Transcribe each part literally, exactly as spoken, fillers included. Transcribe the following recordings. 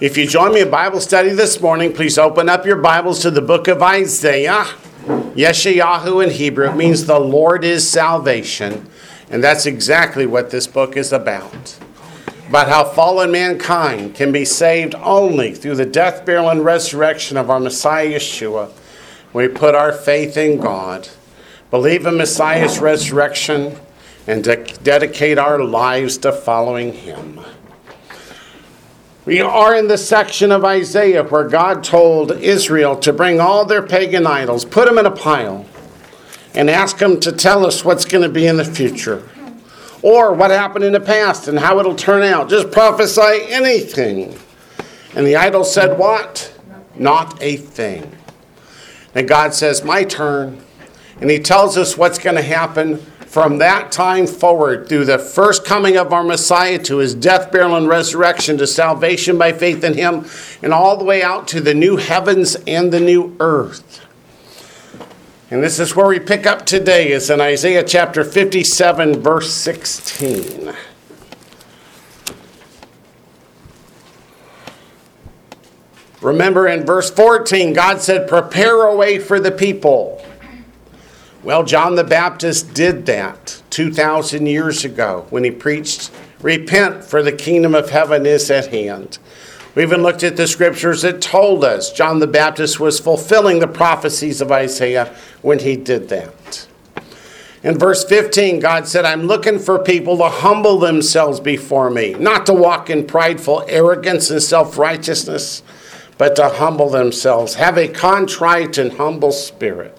If you join me in Bible study this morning, please open up your Bibles to the book of Isaiah. Yeshayahu in Hebrew, it means the Lord is salvation. And that's exactly what this book is about. About how fallen mankind can be saved only through the death, burial, and resurrection of our Messiah Yeshua. We put our faith in God, believe in Messiah's resurrection, and de- dedicate our lives to following Him. We are in the section of Isaiah where God told Israel to bring all their pagan idols, put them in a pile, and ask them to tell us what's going to be in the future, or what happened in the past and how it'll turn out. Just prophesy anything. And the idol said what? Not a thing. And God says, my turn. And He tells us what's going to happen from that time forward, through the first coming of our Messiah to His death, burial, and resurrection, to salvation by faith in Him, and all the way out to the new heavens and the new earth. And this is where we pick up today, is in Isaiah chapter fifty-seven, verse sixteen. Remember in verse fourteen, God said, prepare a way for the people. Well, John the Baptist did that two thousand years ago when he preached, repent, for the kingdom of heaven is at hand. We even looked at the scriptures that told us John the Baptist was fulfilling the prophecies of Isaiah when he did that. In verse fifteen, God said, I'm looking for people to humble themselves before me, not to walk in prideful arrogance and self-righteousness, but to humble themselves, have a contrite and humble spirit.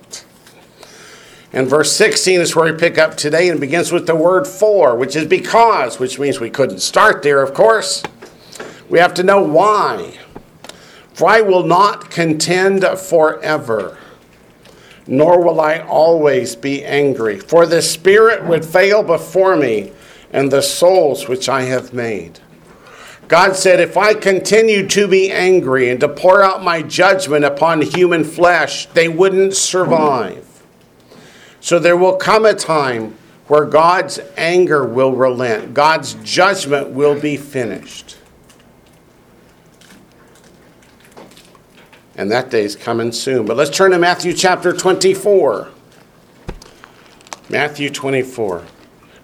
And verse sixteen is where we pick up today, and begins with the word for, which is because, which means we couldn't start there, of course. We have to know why. For I will not contend forever, nor will I always be angry. For the spirit would fail before me, and the souls which I have made. God said, if I continue to be angry and to pour out my judgment upon human flesh, they wouldn't survive. So there will come a time where God's anger will relent. God's judgment will be finished. And that day is coming soon. But let's turn to Matthew chapter twenty-four. Matthew twenty-four.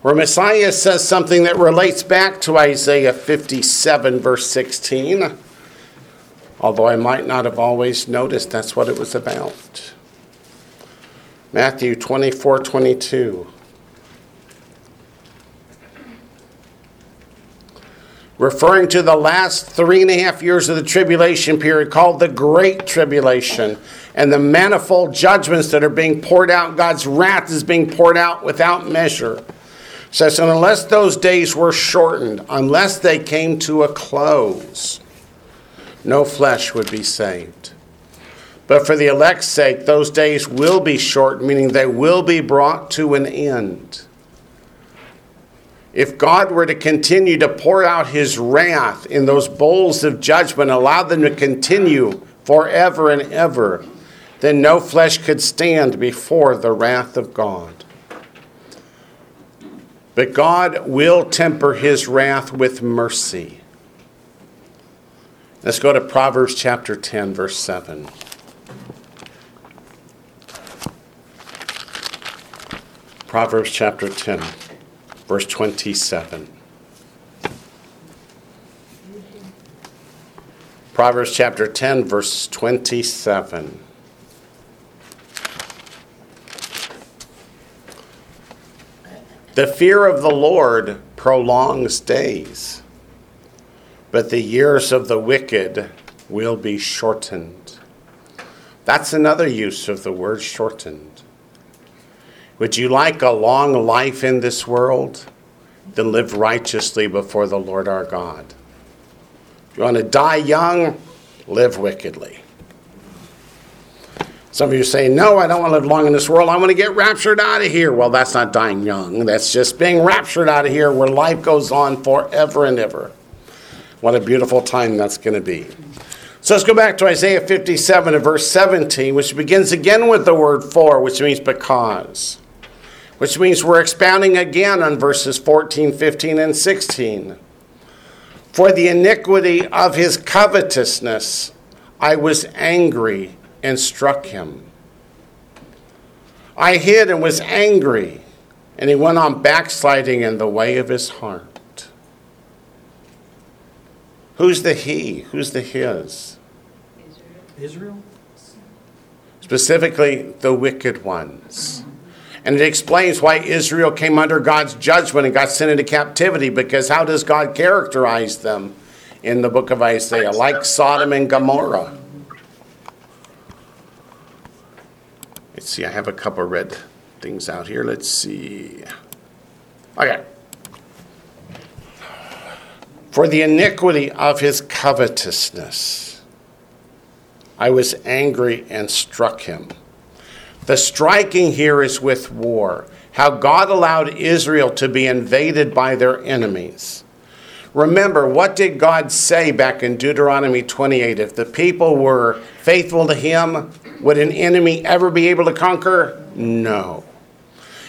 Where Messiah says something that relates back to Isaiah fifty-seven, verse sixteen. Although I might not have always noticed that's what it was about. Matthew twenty-four, twenty-two. Referring to the last three and a half years of the tribulation period, called the Great Tribulation, and the manifold judgments that are being poured out, God's wrath is being poured out without measure. It says, and unless those days were shortened, unless they came to a close, no flesh would be saved. But for the elect's sake, those days will be short, meaning they will be brought to an end. If God were to continue to pour out His wrath in those bowls of judgment, allow them to continue forever and ever, then no flesh could stand before the wrath of God. But God will temper His wrath with mercy. Let's go to Proverbs chapter ten, verse seven. Proverbs chapter ten, verse twenty-seven. Proverbs chapter ten, verse twenty-seven. The fear of the Lord prolongs days, but the years of the wicked will be shortened. That's another use of the word shortened. Would you like a long life in this world? Then live righteously before the Lord our God. If you want to die young, live wickedly. Some of you say, no, I don't want to live long in this world. I want to get raptured out of here. Well, that's not dying young. That's just being raptured out of here where life goes on forever and ever. What a beautiful time that's going to be. So let's go back to Isaiah fifty-seven and verse seventeen, which begins again with the word for, which means because. Which means we're expounding again on verses fourteen, fifteen, and sixteen. For the iniquity of his covetousness, I was angry and struck him. I hid and was angry, and he went on backsliding in the way of his heart. Who's the he? Who's the his? Israel. Israel? Specifically, the wicked ones. And it explains why Israel came under God's judgment and got sent into captivity, because how does God characterize them in the book of Isaiah? Like Sodom and Gomorrah. Let's see, I have a couple of red things out here. Let's see. Okay. For the iniquity of his covetousness, I was angry and struck him. The striking here is with war. How God allowed Israel to be invaded by their enemies. Remember, what did God say back in Deuteronomy twenty-eight? If the people were faithful to him, would an enemy ever be able to conquer? No.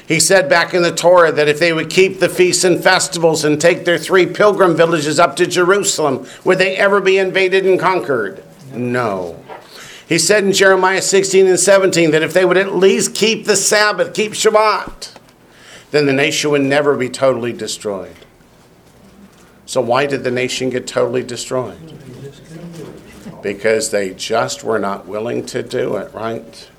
He said back in the Torah that if they would keep the feasts and festivals and take their three pilgrim villages up to Jerusalem, would they ever be invaded and conquered? No. He said in Jeremiah sixteen and seventeen that if they would at least keep the Sabbath, keep Shabbat, then the nation would never be totally destroyed. So why did the nation get totally destroyed? Because they just were not willing to do it, right?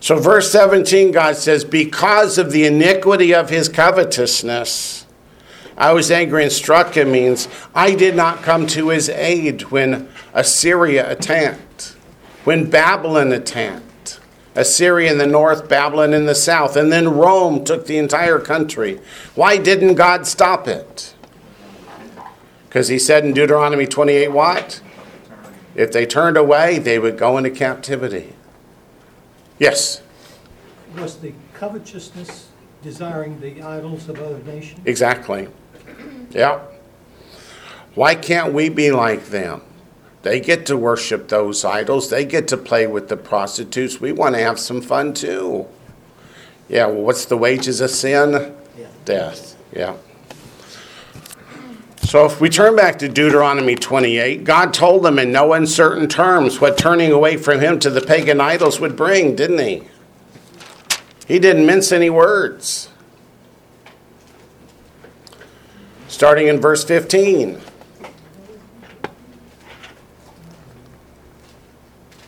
So verse seventeen, God says, because of the iniquity of his covetousness, I was angry and struck him, means I did not come to his aid when Assyria attacked, when Babylon attacked. Assyria in the north, Babylon in the south, and then Rome took the entire country. Why didn't God stop it? Because he said in Deuteronomy twenty-eight, what? If they turned away, they would go into captivity. Yes? Was the covetousness desiring the idols of other nations? Exactly. Yeah. Why can't we be like them? They get to worship those idols. They get to play with the prostitutes. We want to have some fun too. Yeah, well, what's the wages of sin? Yeah. Death. Yeah. So if we turn back to Deuteronomy twenty-eight, God told them in no uncertain terms what turning away from him to the pagan idols would bring, didn't he? He didn't mince any words. Starting in verse fifteen.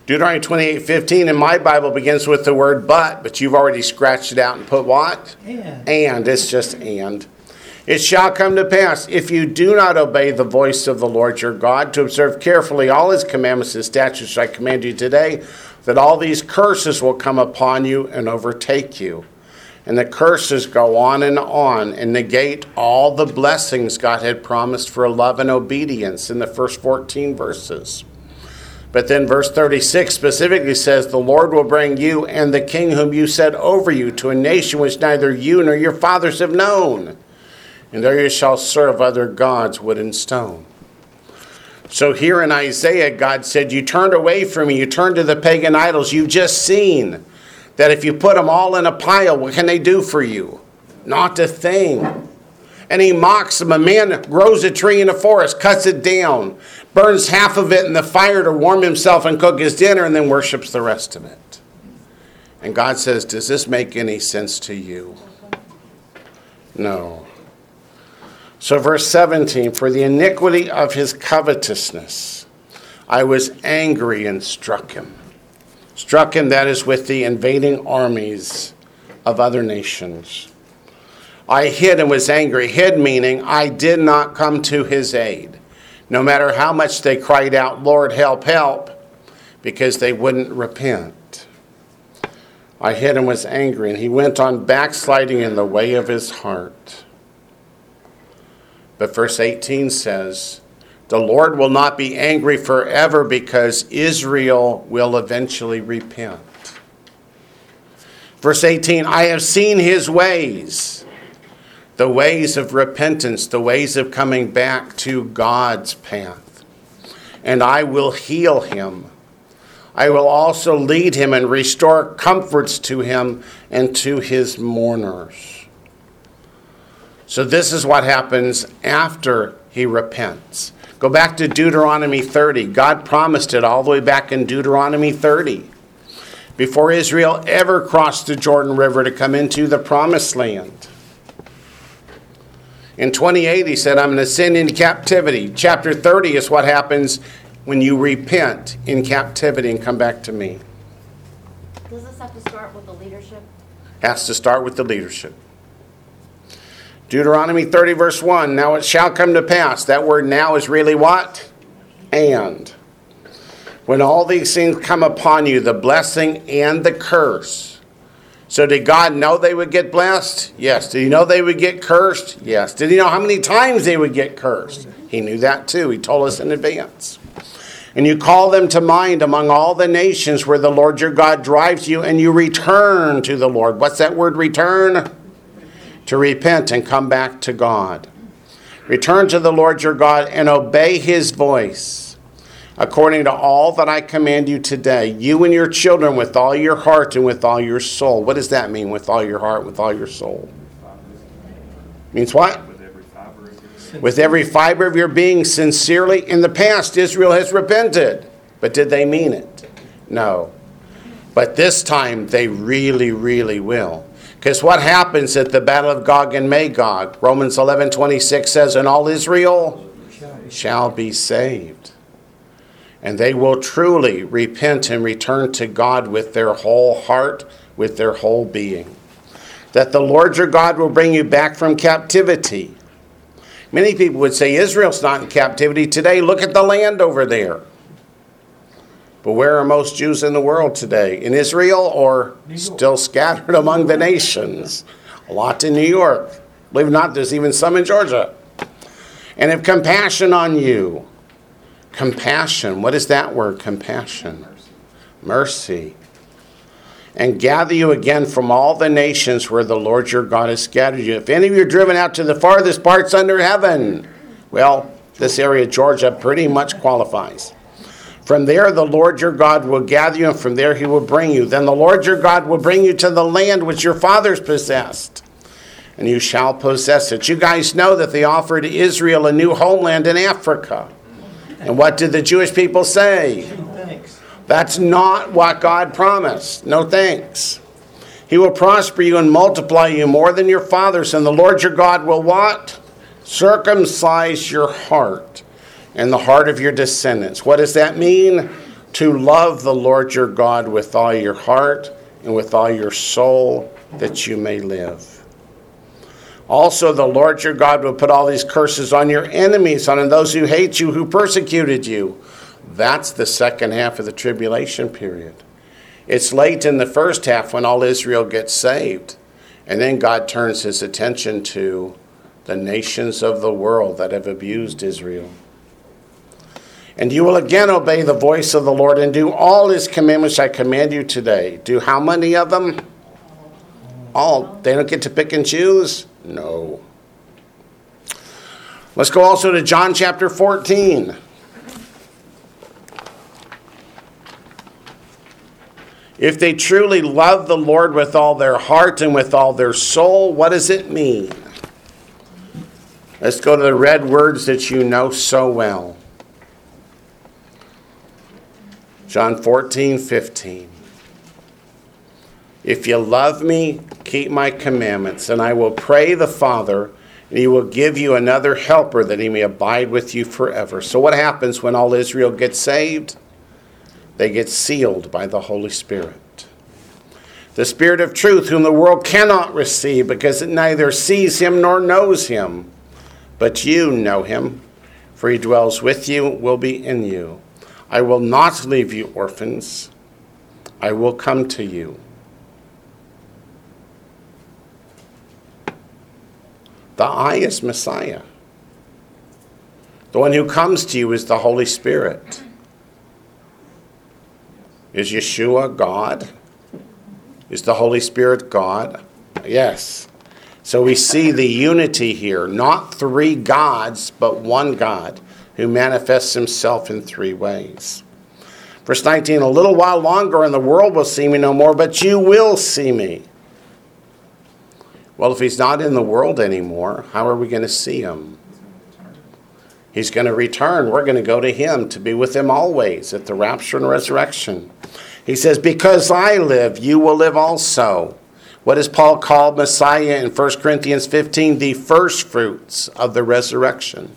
Deuteronomy twenty-eight fifteen in my Bible begins with the word but, but you've already scratched it out and put what? And. And. It's just and. It shall come to pass, if you do not obey the voice of the Lord your God, to observe carefully all his commandments and statutes which I command you today, that all these curses will come upon you and overtake you. And the curses go on and on and negate all the blessings God had promised for love and obedience in the first fourteen verses. But then verse thirty-six specifically says, the Lord will bring you and the king whom you set over you to a nation which neither you nor your fathers have known. And there you shall serve other gods, wood and stone. So here in Isaiah, God said, you turned away from me. You turned to the pagan idols. You've just seen that if you put them all in a pile, what can they do for you? Not a thing. And he mocks them. A man grows a tree in a forest, cuts it down, burns half of it in the fire to warm himself and cook his dinner, and then worships the rest of it. And God says, does this make any sense to you? No. So verse seventeen, for the iniquity of his covetousness, I was angry and struck him. Struck him, that is, with the invading armies of other nations. I hid and was angry. Hid meaning I did not come to his aid. No matter how much they cried out, Lord, help, help, because they wouldn't repent. I hid and was angry, and he went on backsliding in the way of his heart. But verse eighteen says, the Lord will not be angry forever because Israel will eventually repent. Verse eighteen, I have seen his ways, the ways of repentance, the ways of coming back to God's path. And I will heal him. I will also lead him and restore comforts to him and to his mourners. So this is what happens after he repents. Go back to Deuteronomy thirty. God promised it all the way back in Deuteronomy thirty. Before Israel ever crossed the Jordan River to come into the promised land. In twenty-eight, he said, I'm going to send into captivity. Chapter thirty is what happens when you repent in captivity and come back to me. Does this have to start with the leadership? Has to start with the leadership. Deuteronomy thirty, verse one, now it shall come to pass. That word now is really what? And. When all these things come upon you, the blessing and the curse. So did God know they would get blessed? Yes. Did he know they would get cursed? Yes. Did he know how many times they would get cursed? He knew that too. He told us in advance. And you call them to mind among all the nations where the Lord your God drives you, and you return to the Lord. What's that word return? To repent and come back to God. Return to the Lord your God and obey his voice. According to all that I command you today, you and your children with all your heart and with all your soul. What does that mean, with all your heart, with all your soul? Means what? With every fiber of your being. With every fiber of your being, sincerely. In the past, Israel has repented. But did they mean it? No. But this time, they really, really will. Because what happens at the Battle of Gog and Magog? Romans eleven twenty-six says, and all Israel shall be saved. And they will truly repent and return to God with their whole heart, with their whole being. That the Lord your God will bring you back from captivity. Many people would say, Israel's not in captivity today. Look at the land over there. But where are most Jews in the world today? In Israel or still scattered among the nations? A lot in New York. Believe it or not, there's even some in Georgia. And have compassion on you. Compassion. What is that word? Compassion. Mercy. Mercy. And gather you again from all the nations where the Lord your God has scattered you. If any of you are driven out to the farthest parts under heaven, well, this area of Georgia pretty much qualifies. From there the Lord your God will gather you, and from there he will bring you. Then the Lord your God will bring you to the land which your fathers possessed, and you shall possess it. You guys know that they offered Israel a new homeland in Africa. And what did the Jewish people say? Thanks. That's not what God promised. No thanks. He will prosper you and multiply you more than your fathers. And the Lord your God will what? Circumcise your heart and the heart of your descendants. What does that mean? To love the Lord your God with all your heart and with all your soul, that you may live. Also, the Lord your God will put all these curses on your enemies, on those who hate you, who persecuted you. That's the second half of the tribulation period. It's late in the first half when all Israel gets saved. And then God turns his attention to the nations of the world that have abused Israel. And you will again obey the voice of the Lord and do all his commandments I command you today. Do how many of them? All. They don't get to pick and choose? No. Let's go also to John chapter fourteen. If they truly love the Lord with all their heart and with all their soul, what does it mean? Let's go to the red words that you know so well. John fourteen, fifteen. If you love me, keep my commandments, and I will pray the Father, and he will give you another helper that he may abide with you forever. So what happens when all Israel gets saved? They get sealed by the Holy Spirit. The Spirit of truth, whom the world cannot receive, because it neither sees him nor knows him. But you know him, for he dwells with you, will be in you. I will not leave you orphans. I will come to you. The I is Messiah. The one who comes to you is the Holy Spirit. Is Yeshua God? Is the Holy Spirit God? Yes. So we see the unity here. Not three gods, but one God who manifests himself in three ways. Verse nineteen, a little while longer and the world will see me no more, but you will see me. Well, if he's not in the world anymore, how are we going to see him? He's going to return. We're going to go to him to be with him always at the rapture and resurrection. He says, because I live, you will live also. What is Paul called Messiah in First Corinthians fifteen? The first fruits of the resurrection,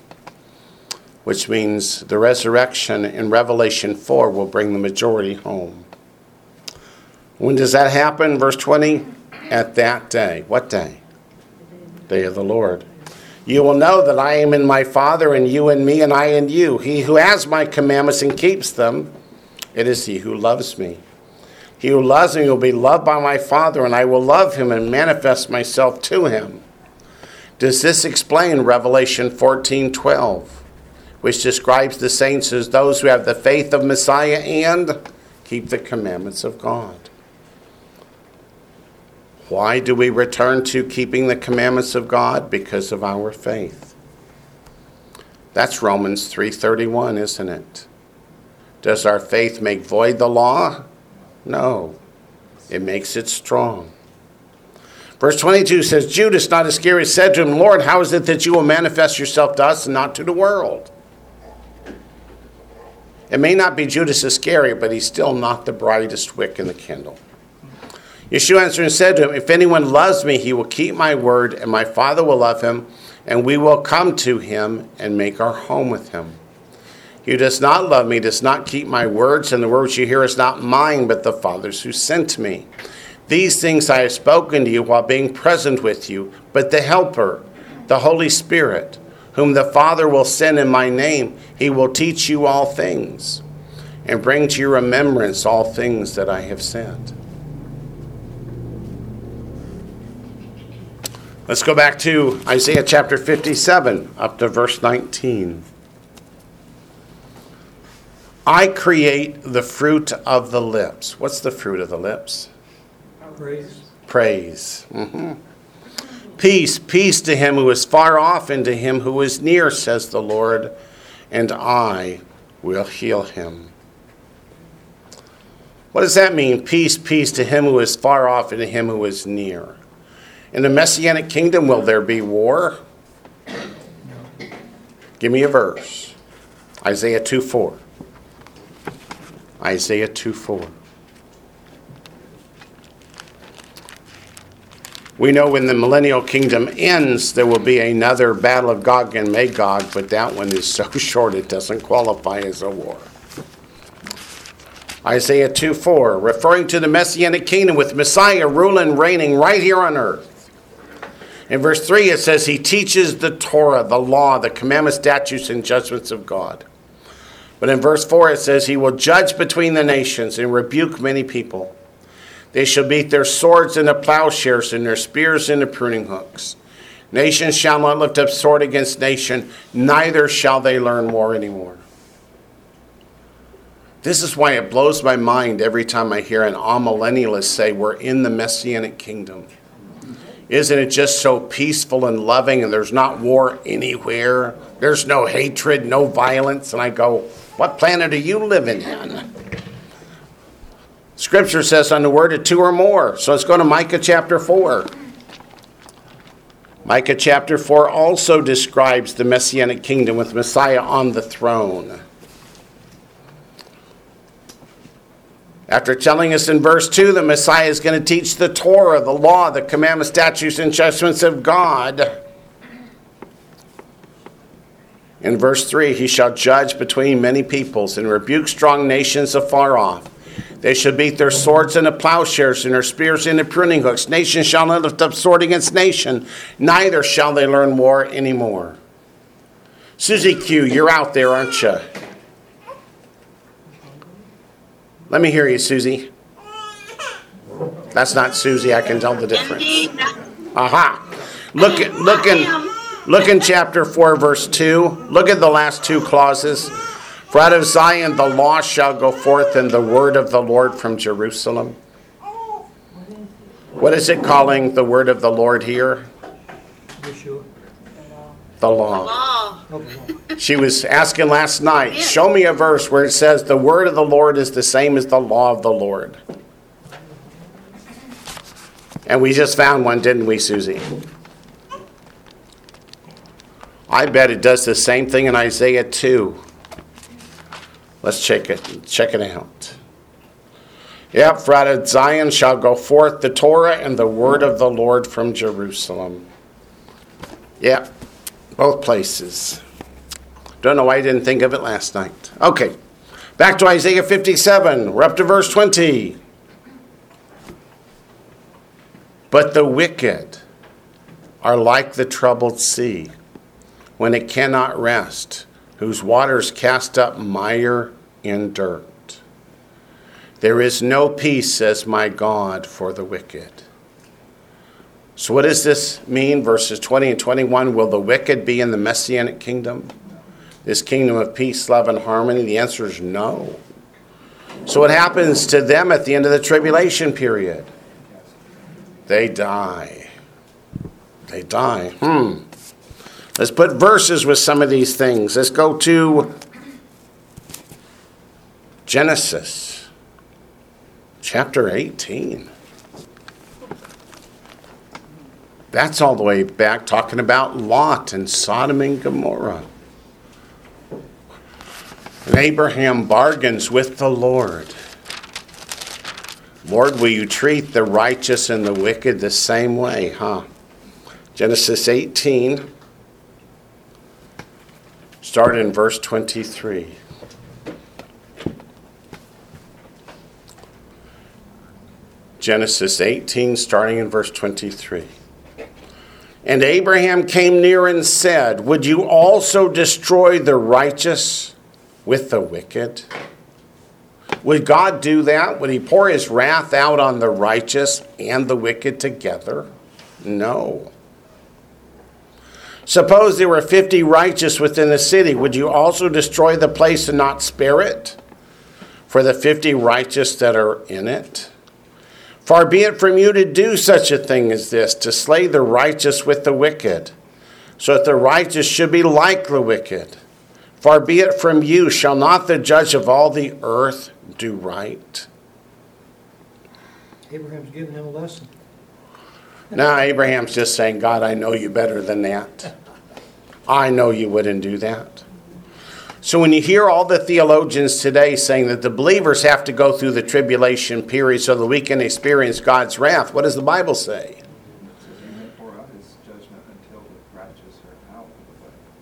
which means the resurrection in Revelation four will bring the majority home. When does that happen? Verse twenty, at that day. What day? Day of the Lord. You will know that I am in my Father, and you in me, and I in you. He who has my commandments and keeps them, it is he who loves me. He who loves me will be loved by my Father, and I will love him and manifest myself to him. Does this explain Revelation fourteen twelve, which describes the saints as those who have the faith of Messiah and keep the commandments of God? Why do we return to keeping the commandments of God? Because of our faith. That's Romans three thirty-one, isn't it? Does our faith make void the law? No. It makes it strong. Verse twenty-two says, Judas, not Iscariot, said to him, Lord, how is it that you will manifest yourself to us and not to the world? It may not be Judas Iscariot, but he's still not the brightest wick in the candle. Yeshua answered and said to him, if anyone loves me, he will keep my word, and my Father will love him, and we will come to him and make our home with him. He who does not love me does not keep my words, and the word which you hear is not mine, but the Father's who sent me. These things I have spoken to you while being present with you, but the Helper, the Holy Spirit, whom the Father will send in my name, he will teach you all things, and bring to your remembrance all things that I have said. Let's go back to Isaiah chapter fifty-seven, up to verse nineteen. I create the fruit of the lips. What's the fruit of the lips? Praise. Praise. Mm-hmm. Peace, peace to him who is far off and to him who is near, says the Lord, and I will heal him. What does that mean? Peace, peace to him who is far off and to him who is near. In the Messianic kingdom, will there be war? No. Give me a verse. Isaiah two four. Isaiah two four. We know when the millennial kingdom ends, there will be another battle of Gog and Magog, but that one is so short it doesn't qualify as a war. Isaiah two four, referring to the Messianic kingdom with Messiah ruling and reigning right here on earth. In verse three it says, he teaches the Torah, the law, the commandments, statutes, and judgments of God. But in verse four it says, he will judge between the nations and rebuke many people. They shall beat their swords into plowshares and their spears into pruning hooks. Nation shall not lift up sword against nation, neither shall they learn war anymore. This is why it blows my mind every time I hear an amillennialist say we're in the Messianic kingdom. Isn't it just so peaceful and loving, and there's not war anywhere? There's no hatred, no violence. And I go, what planet are you living in? Scripture says on the word of two or more. So let's go to Micah chapter four. Micah chapter four also describes the Messianic kingdom with Messiah on the throne. After telling us in verse two that Messiah is going to teach the Torah, the law, the commandments, statutes, and judgments of God, in verse three, he shall judge between many peoples and rebuke strong nations afar off. They shall beat their swords into plowshares and their spears into pruning hooks. Nation shall not lift up sword against nation, neither shall they learn war anymore. Susie Q, you're out there, aren't you? Let me hear you, Susie. That's not Susie, I can tell the difference. Aha. Look at look in look in chapter four, verse two. Look at the last two clauses. For out of Zion the law shall go forth, and the word of the Lord from Jerusalem. What is it calling the word of the Lord here? Yeshua. The law. The law. She was asking last night, show me a verse where it says the word of the Lord is the same as the law of the Lord. And we just found one, didn't we, Susie? I bet it does the same thing in Isaiah two. Let's check it, check it out. Yep, for out of Zion shall go forth the Torah and the word of the Lord from Jerusalem. Yep, both places. Don't know why I didn't think of it last night. Okay, back to Isaiah fifty-seven. We're up to verse twenty. But the wicked are like the troubled sea, when it cannot rest, whose waters cast up mire and dirt. There is no peace, says my God, for the wicked. So what does this mean? Verses twenty and twenty-one, will the wicked be in the Messianic kingdom? This kingdom of peace, love, and harmony? The answer is no. So what happens to them at the end of the tribulation period? They die. They die. Hmm. Let's put verses with some of these things. Let's go to Genesis chapter eighteen. That's all the way back, talking about Lot and Sodom and Gomorrah. And Abraham bargains with the Lord. Lord, will you treat the righteous and the wicked the same way, huh? Genesis eighteen. Start in verse twenty-three. Genesis eighteen, starting in verse twenty-three. And Abraham came near and said, would you also destroy the righteous with the wicked? Would God do that? Would he pour his wrath out on the righteous and the wicked together? No. Suppose there were fifty righteous within the city. Would you also destroy the place and not spare it for the fifty righteous that are in it? Far be it from you to do such a thing as this, to slay the righteous with the wicked, so that the righteous should be like the wicked. Far be it from you, shall not the judge of all the earth do right? Abraham's giving him a lesson. Now, Abraham's just saying, God, I know you better than that. I know you wouldn't do that. So when you hear all the theologians today saying that the believers have to go through the tribulation period so that we can experience God's wrath, what does the Bible say?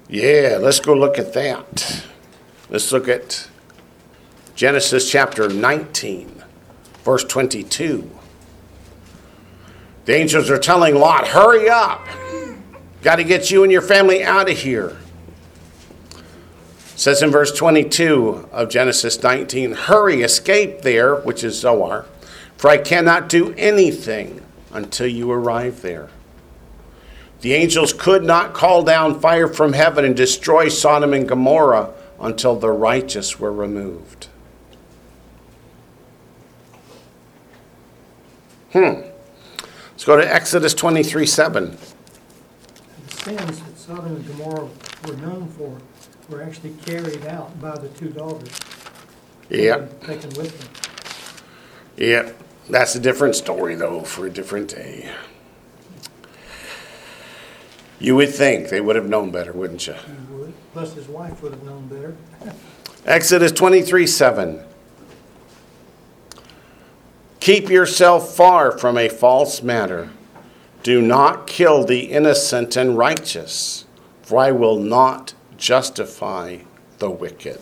Yeah, let's go look at that. Let's look at Genesis chapter nineteen, verse twenty-two. The angels are telling Lot, hurry up. Got to get you and your family out of here. It says in verse twenty-two of Genesis nineteen, hurry, escape there, which is Zoar, for I cannot do anything until you arrive there. The angels could not call down fire from heaven and destroy Sodom and Gomorrah until the righteous were removed. Hmm. Let's go to Exodus twenty-three seven. The sins that Sodom and Gomorrah were known for were actually carried out by the two daughters. Yep. Taken with them. Yep. That's a different story, though, for a different day. You would think they would have known better, wouldn't you? You would. Plus his wife would have known better. Exodus twenty-three seven. Keep yourself far from a false matter. Do not kill the innocent and righteous, for I will not justify the wicked.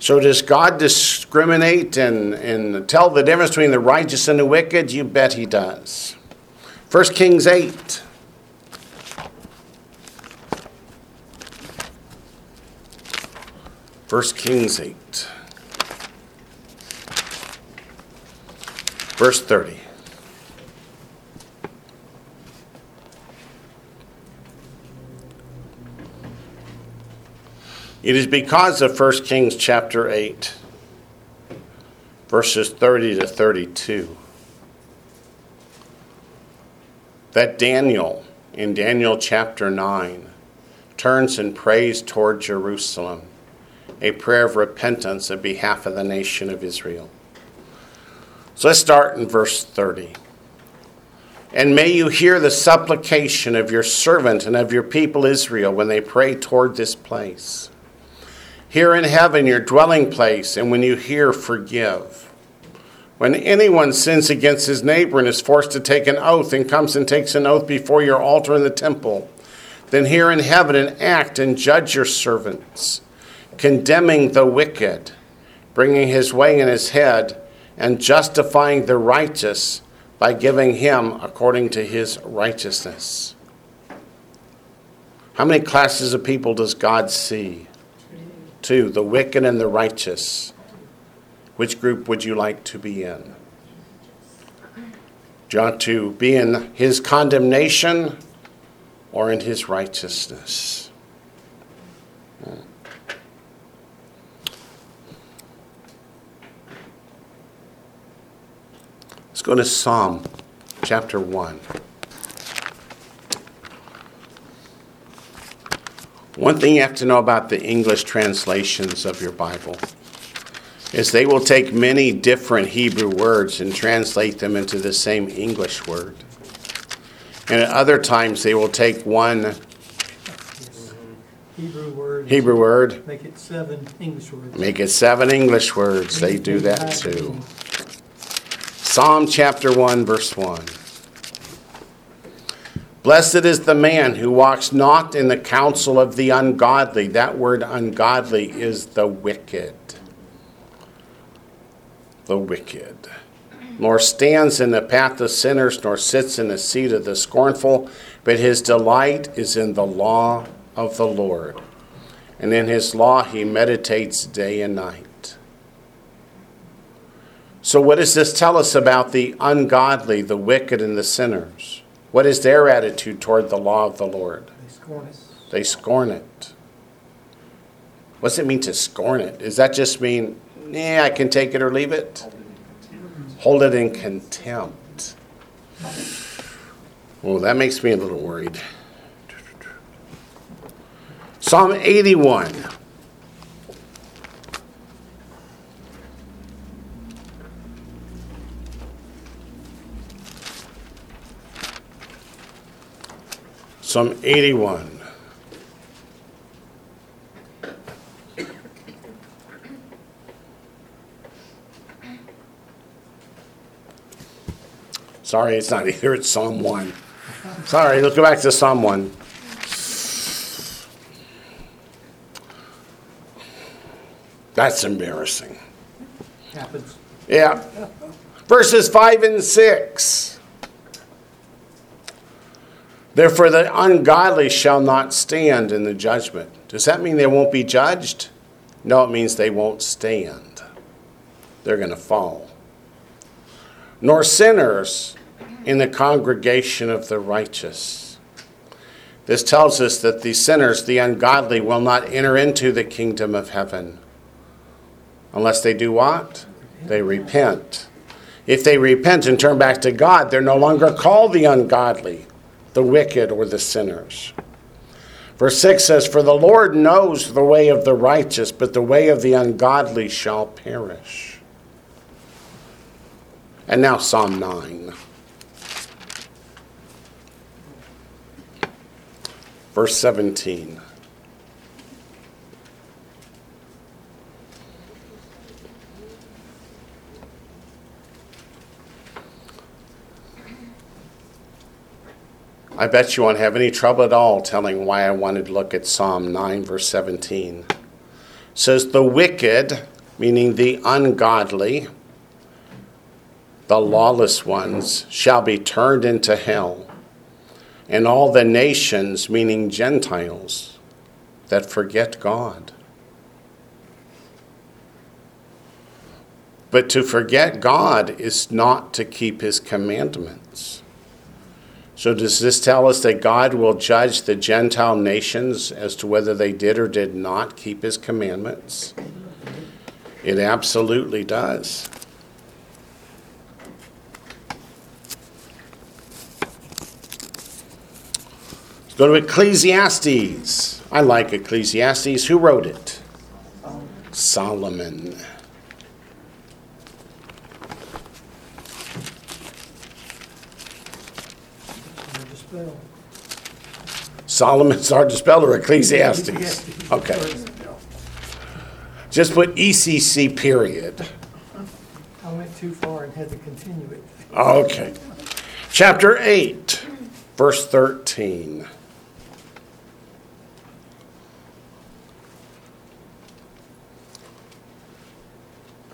So does God discriminate and, and tell the difference between the righteous and the wicked? You bet he does. First Kings eight. First Kings eight. Verse thirty. It is because of First Kings chapter eight, verses thirty to thirty-two, that Daniel, in Daniel chapter nine, turns and prays toward Jerusalem, a prayer of repentance on behalf of the nation of Israel. So let's start in verse thirty. And may you hear the supplication of your servant and of your people Israel when they pray toward this place. Here in heaven, your dwelling place, and when you hear, forgive. When anyone sins against his neighbor and is forced to take an oath and comes and takes an oath before your altar in the temple, then hear in heaven and act and judge your servants, condemning the wicked, bringing his way in his head, and justifying the righteous by giving him according to his righteousness. How many classes of people does God see? Two, the wicked and the righteous. Which group would you like to be in? Do you want to be in his condemnation or in his righteousness? Let's go to Psalm chapter one. One thing you have to know about the English translations of your Bible is they will take many different Hebrew words and translate them into the same English word. And at other times they will take one Hebrew word, Hebrew word, make it seven English words. Make it seven English words. They do that too. Psalm chapter one, verse one. Blessed is the man who walks not in the counsel of the ungodly. That word ungodly is the wicked. The wicked. Nor stands in the path of sinners, nor sits in the seat of the scornful, but his delight is in the law of the Lord. And in his law he meditates day and night. So what does this tell us about the ungodly, the wicked, and the sinners? What is their attitude toward the law of the Lord? They scorn it. They scorn it. What does it mean to scorn it? Does that just mean, yeah, I can take it or leave it? Hold it in contempt. Well, that makes me a little worried. Psalm eighty-one. Psalm eighty-one. Sorry, it's not either. It's Psalm one. Sorry, let's go back to Psalm one. That's embarrassing. Happens. Yeah. Verses five and six. Therefore the ungodly shall not stand in the judgment. Does that mean they won't be judged? No, it means they won't stand. They're going to fall. Nor sinners in the congregation of the righteous. This tells us that the sinners, the ungodly, will not enter into the kingdom of heaven. Unless they do what? They repent. If they repent and turn back to God, they're no longer called the ungodly, the wicked, or the sinners. Verse six says, for the Lord knows the way of the righteous, but the way of the ungodly shall perish. And now Psalm nine. Verse seventeen. I bet you won't have any trouble at all telling why I wanted to look at Psalm nine, verse seventeen. It says, the wicked, meaning the ungodly, the lawless ones, shall be turned into hell, and all the nations, meaning Gentiles, that forget God. But to forget God is not to keep his commandments. So does this tell us that God will judge the Gentile nations as to whether they did or did not keep his commandments? It absolutely does. Let's go to Ecclesiastes. I like Ecclesiastes. Who wrote it? Solomon. spell? Solomon's hard to spell, or Ecclesiastes? Okay. Just put E C C period. I went too far and had to continue it. Okay. Chapter eight, verse thirteen.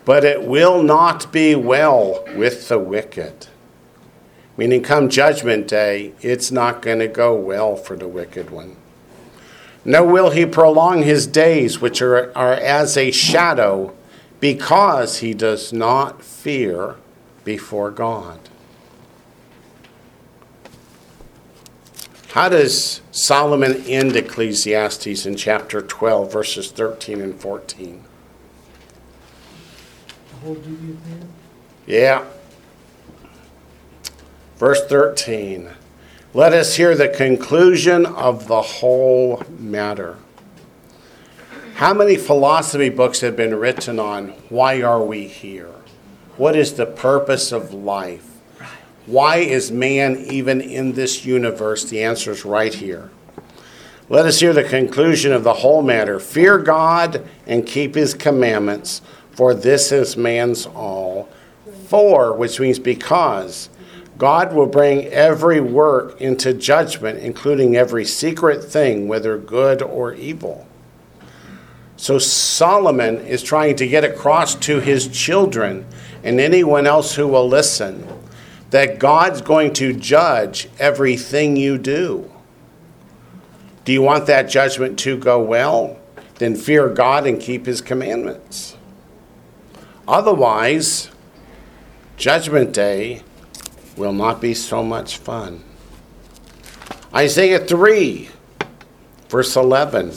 But it will not be well with the wicked. Meaning come judgment day, it's not going to go well for the wicked one. No, will he prolong his days, which are, are as a shadow, because he does not fear before God. How does Solomon end Ecclesiastes in chapter twelve, verses thirteen and fourteen? Yeah. Verse thirteen. Let us hear the conclusion of the whole matter. How many philosophy books have been written on why are we here? What is the purpose of life? Why is man even in this universe? The answer is right here. Let us hear the conclusion of the whole matter. Fear God and keep his commandments. For this is man's all. For, which means because, God will bring every work into judgment, including every secret thing, whether good or evil. So Solomon is trying to get across to his children and anyone else who will listen that God's going to judge everything you do. Do you want that judgment to go well? Then fear God and keep his commandments. Otherwise, Judgment Day will not be so much fun. Isaiah three, verse eleven.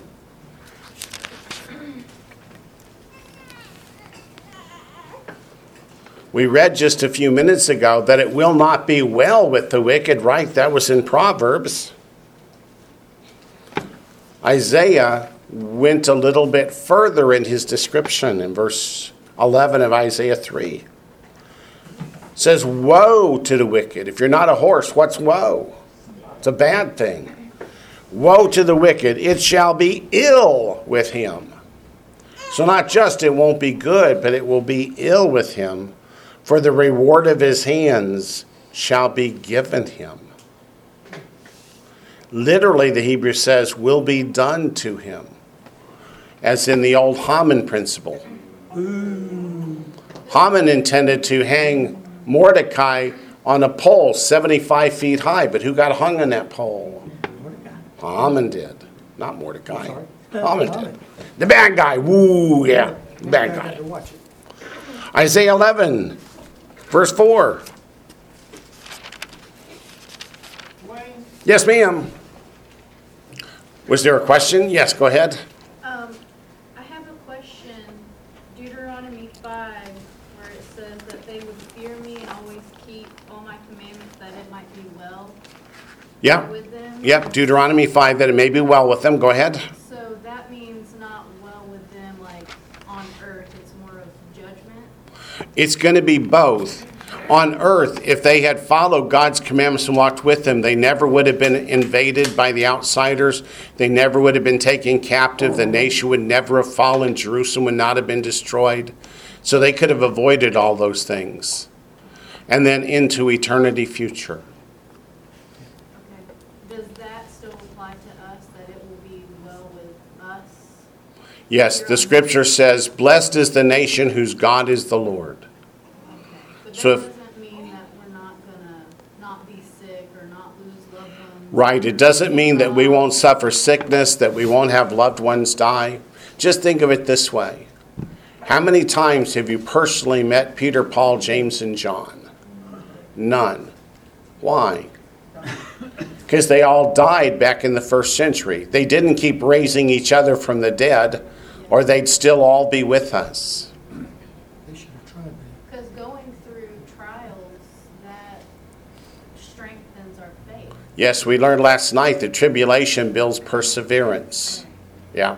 We read just a few minutes ago that it will not be well with the wicked, right? That was in Proverbs. Isaiah went a little bit further in his description in verse eleven of Isaiah three. It says, woe to the wicked. If you're not a horse, what's woe? It's a bad thing. Woe to the wicked. It shall be ill with him. So not just it won't be good, but it will be ill with him. For the reward of his hands shall be given him. Literally, the Hebrew says, will be done to him. As in the old Haman principle. Ooh. Haman intended to hang Mordecai on a pole seventy-five feet high, but who got hung on that pole? Mordecai. Haman did. Not Mordecai. Haman did. The bad guy. Woo, yeah. The bad guy. Isaiah eleven, verse four. Yes, ma'am. Was there a question? Yes, go ahead. Deuteronomy five, where it says that they would fear me and always keep all my commandments, that it might be well yep. with them. Yep, Deuteronomy five, that it may be well with them. Go ahead. So that means not well with them like on earth. It's more of judgment? It's going to be both. On earth, if they had followed God's commandments and walked with them, they never would have been invaded by the outsiders. They never would have been taken captive. The nation would never have fallen. Jerusalem would not have been destroyed. So they could have avoided all those things. And then into eternity future. Okay. Does that still apply to us, that it will be well with us? Yes, the scripture says, blessed is the nation whose God is the Lord. So if, doesn't mean that we're not going to not be sick or not lose loved ones. Right. It doesn't mean that we won't suffer sickness, that we won't have loved ones die. Just think of it this way. How many times have you personally met Peter, Paul, James, and John? None. Why? Because they all died back in the first century. They didn't keep raising each other from the dead, or they'd still all be with us. Yes, we learned last night that tribulation builds perseverance. Yeah.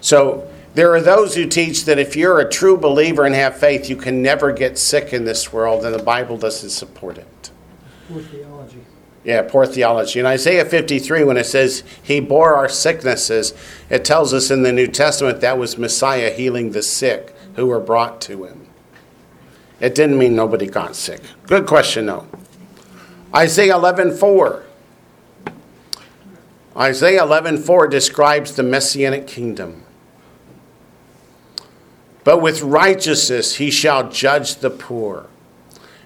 So there are those who teach that if you're a true believer and have faith, you can never get sick in this world, and the Bible doesn't support it. Poor theology. Yeah, poor theology. In Isaiah fifty-three, when it says, he bore our sicknesses, it tells us in the New Testament that was Messiah healing the sick who were brought to him. It didn't mean nobody got sick. Good question, though. Isaiah eleven four. Isaiah eleven four describes the Messianic kingdom. But with righteousness he shall judge the poor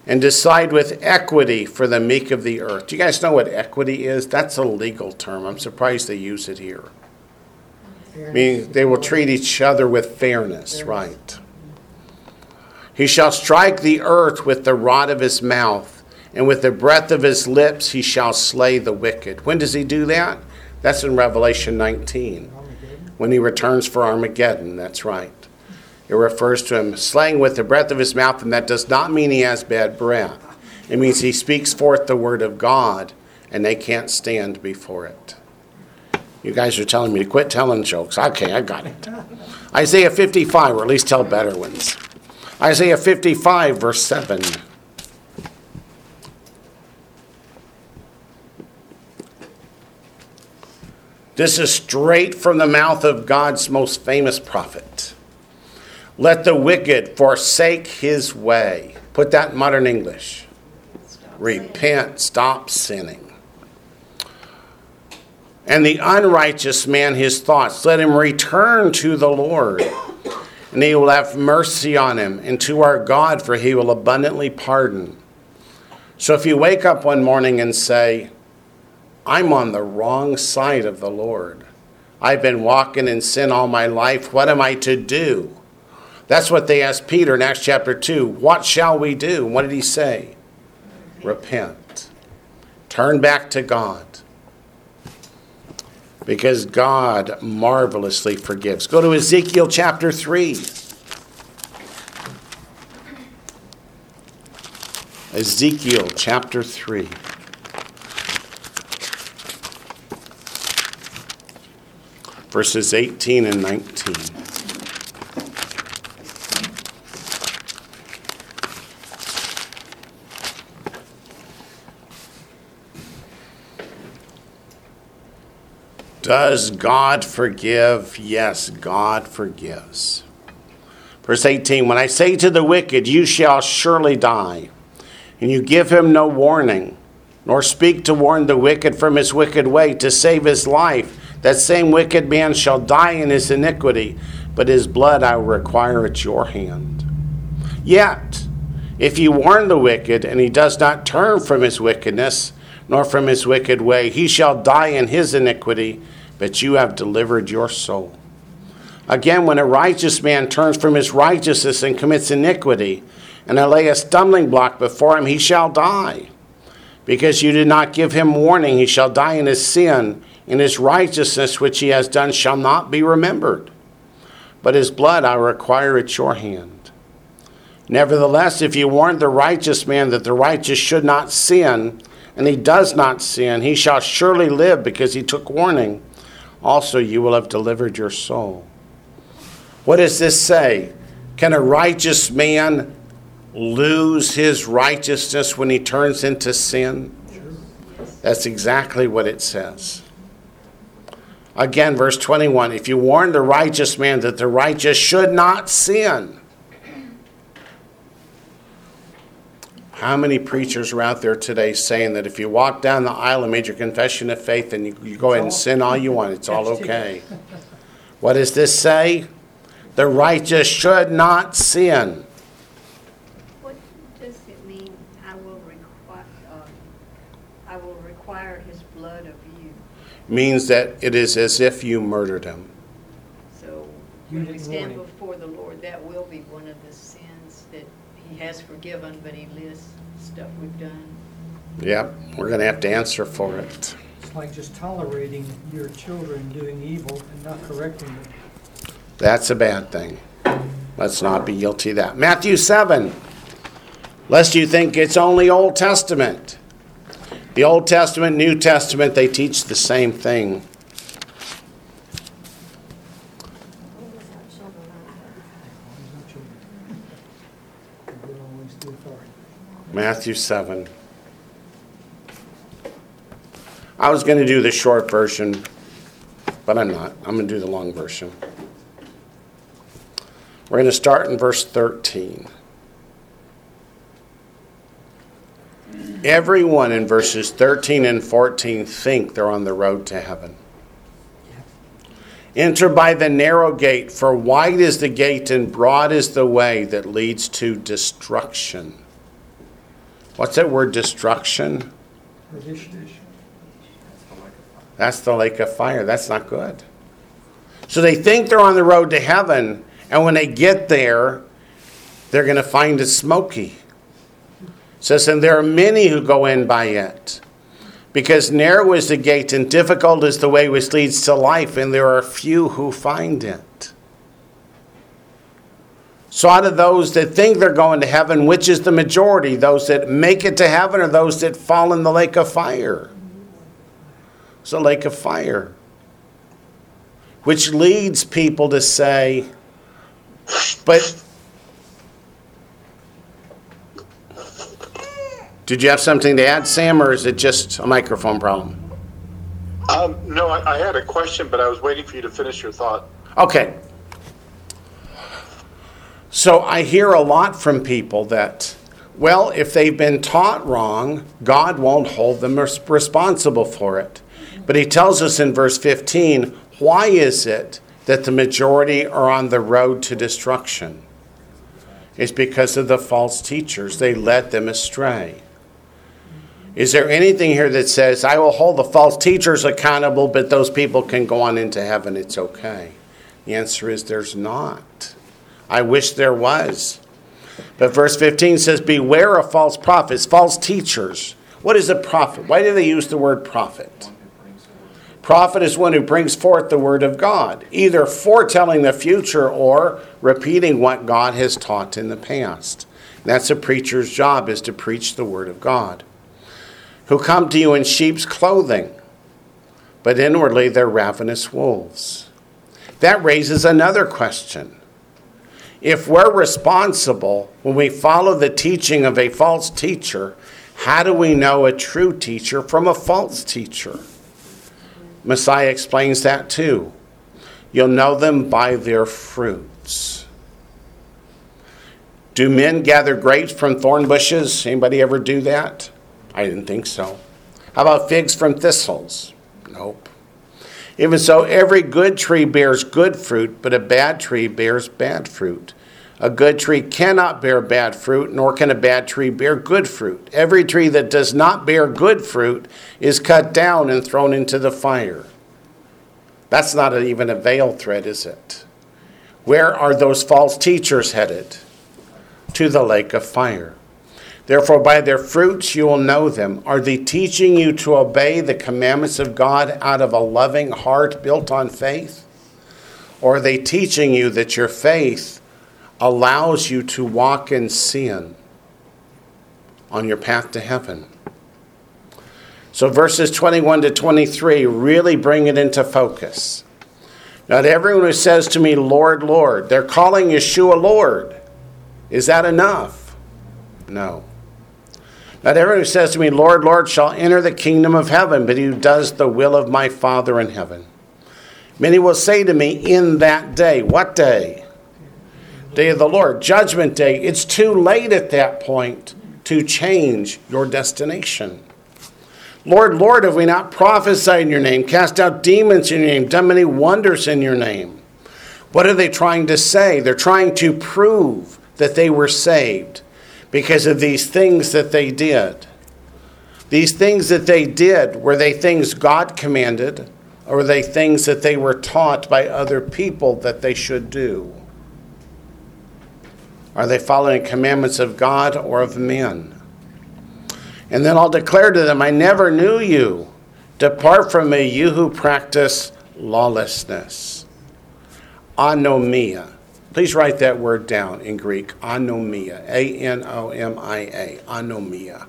and decide with equity for the meek of the earth. Do you guys know what equity is? That's a legal term. I'm surprised they use it here. Fairness. I mean, they will treat each other with fairness, fairness, right? He shall strike the earth with the rod of his mouth, and with the breath of his lips he shall slay the wicked. When does he do that? That's in Revelation nineteen, when he returns for Armageddon. That's right. It refers to him slaying with the breath of his mouth, and that does not mean he has bad breath. It means he speaks forth the word of God, and they can't stand before it. You guys are telling me to quit telling jokes. Okay, I got it. Isaiah fifty-five, or at least tell better ones. Isaiah fifty-five, verse seven. This is straight from the mouth of God's most famous prophet. Let the wicked forsake his way. Put that in modern English. Stop Repent, sinning. Stop sinning. And the unrighteous man his thoughts. Let him return to the Lord, and he will have mercy on him, and to our God, for he will abundantly pardon. So if you wake up one morning and say, I'm on the wrong side of the Lord. I've been walking in sin all my life. What am I to do? That's what they asked Peter in Acts chapter two. What shall we do? What did he say? Repent. Turn back to God. Because God marvelously forgives. Go to Ezekiel chapter three. Ezekiel chapter three. Verses eighteen and nineteen. Does God forgive? Yes, God forgives. Verse eighteen, when I say to the wicked, you shall surely die, and you give him no warning, nor speak to warn the wicked from his wicked way, to save his life, that same wicked man shall die in his iniquity, but his blood I will require at your hand. Yet, if you warn the wicked, and he does not turn from his wickedness, nor from his wicked way, he shall die in his iniquity, but you have delivered your soul. Again, when a righteous man turns from his righteousness and commits iniquity, and I lay a stumbling block before him, he shall die. Because you did not give him warning, he shall die in his sin, and his righteousness which he has done shall not be remembered. But his blood I require at your hand. Nevertheless, if you warn the righteous man that the righteous should not sin, and he does not sin, he shall surely live because he took warning. Also, you will have delivered your soul. What does this say? Can a righteous man lose his righteousness when he turns into sin? That's exactly what it says. Again, verse twenty-one, if you warn the righteous man that the righteous should not sin. How many preachers are out there today saying that if you walk down the aisle and made your confession of faith and you, you go ahead and sin all you want, it's all okay. What does this say? The righteous should not sin. What does it mean, I will require, uh, I will require his blood of you? It means that it is as if you murdered him. So when we stand before the Lord, that will be one of the sins that he has forgiven, but he lists stuff we've done. Yep, we're going to have to answer for it. It's like just tolerating your children doing evil and not correcting them. That's a bad thing. Let's not be guilty of that. Matthew seven, lest you think it's only Old Testament. The Old Testament, New Testament, they teach the same thing. Matthew seven. I was going to do the short version, but I'm not. I'm going to do the long version. We're going to start in verse thirteen. Everyone in verses thirteen and fourteen think they're on the road to heaven. Enter by the narrow gate, for wide is the gate and broad is the way that leads to destruction. What's that word, destruction? Perdition. That's the lake of fire. That's not good. So they think they're on the road to heaven, and when they get there, they're going to find it smoky. It says, and there are many who go in by it, because narrow is the gate and difficult is the way which leads to life, and there are few who find it. So out of those that think they're going to heaven, which is the majority? Those that make it to heaven or those that fall in the lake of fire? It's a lake of fire, which leads people to say, but did you have something to add, Sam, or is it just a microphone problem? Um, no, I, I had a question, but I was waiting for you to finish your thought. Okay. So I hear a lot from people that, well, if they've been taught wrong, God won't hold them responsible for it. But he tells us in verse fifteen, why is it that the majority are on the road to destruction? It's because of the false teachers. They led them astray. Is there anything here that says, I will hold the false teachers accountable, but those people can go on into heaven, it's okay? The answer is there's not. I wish there was. But verse fifteen says, beware of false prophets, false teachers. What is a prophet? Why do they use the word prophet? Prophet is one who brings forth the word of God, either foretelling the future or repeating what God has taught in the past. That's a preacher's job, is to preach the word of God. Who come to you in sheep's clothing, but inwardly they're ravenous wolves. That raises another question. If we're responsible when we follow the teaching of a false teacher, how do we know a true teacher from a false teacher? Messiah explains that too. You'll know them by their fruits. Do men gather grapes from thorn bushes? Anybody ever do that? I didn't think so. How about figs from thistles? Nope. Even so, every good tree bears good fruit, but a bad tree bears bad fruit. A good tree cannot bear bad fruit, nor can a bad tree bear good fruit. Every tree that does not bear good fruit is cut down and thrown into the fire. That's not even a veil thread, is it? Where are those false teachers headed? To the lake of fire. Therefore, by their fruits you will know them. Are they teaching you to obey the commandments of God out of a loving heart built on faith? Or are they teaching you that your faith allows you to walk in sin on your path to heaven? So verses twenty-one to twenty-three really bring it into focus. Not everyone who says to me, Lord, Lord, they're calling Yeshua Lord. Is that enough? No. Not everyone who says to me, Lord, Lord, shall enter the kingdom of heaven, but he who does the will of my Father in heaven. Many will say to me in that day, what day? Day of the Lord, judgment day. It's too late at that point to change your destination. Lord, Lord, have we not prophesied in your name, cast out demons in your name, done many wonders in your name? What are they trying to say? They're trying to prove that they were saved because of these things that they did. These things that they did, were they things God commanded, or were they things that they were taught by other people that they should do? Are they following commandments of God or of men? And then I'll declare to them, I never knew you. Depart from me, you who practice lawlessness. Anomia. Please write that word down in Greek. Anomia. A N O M I A. Anomia.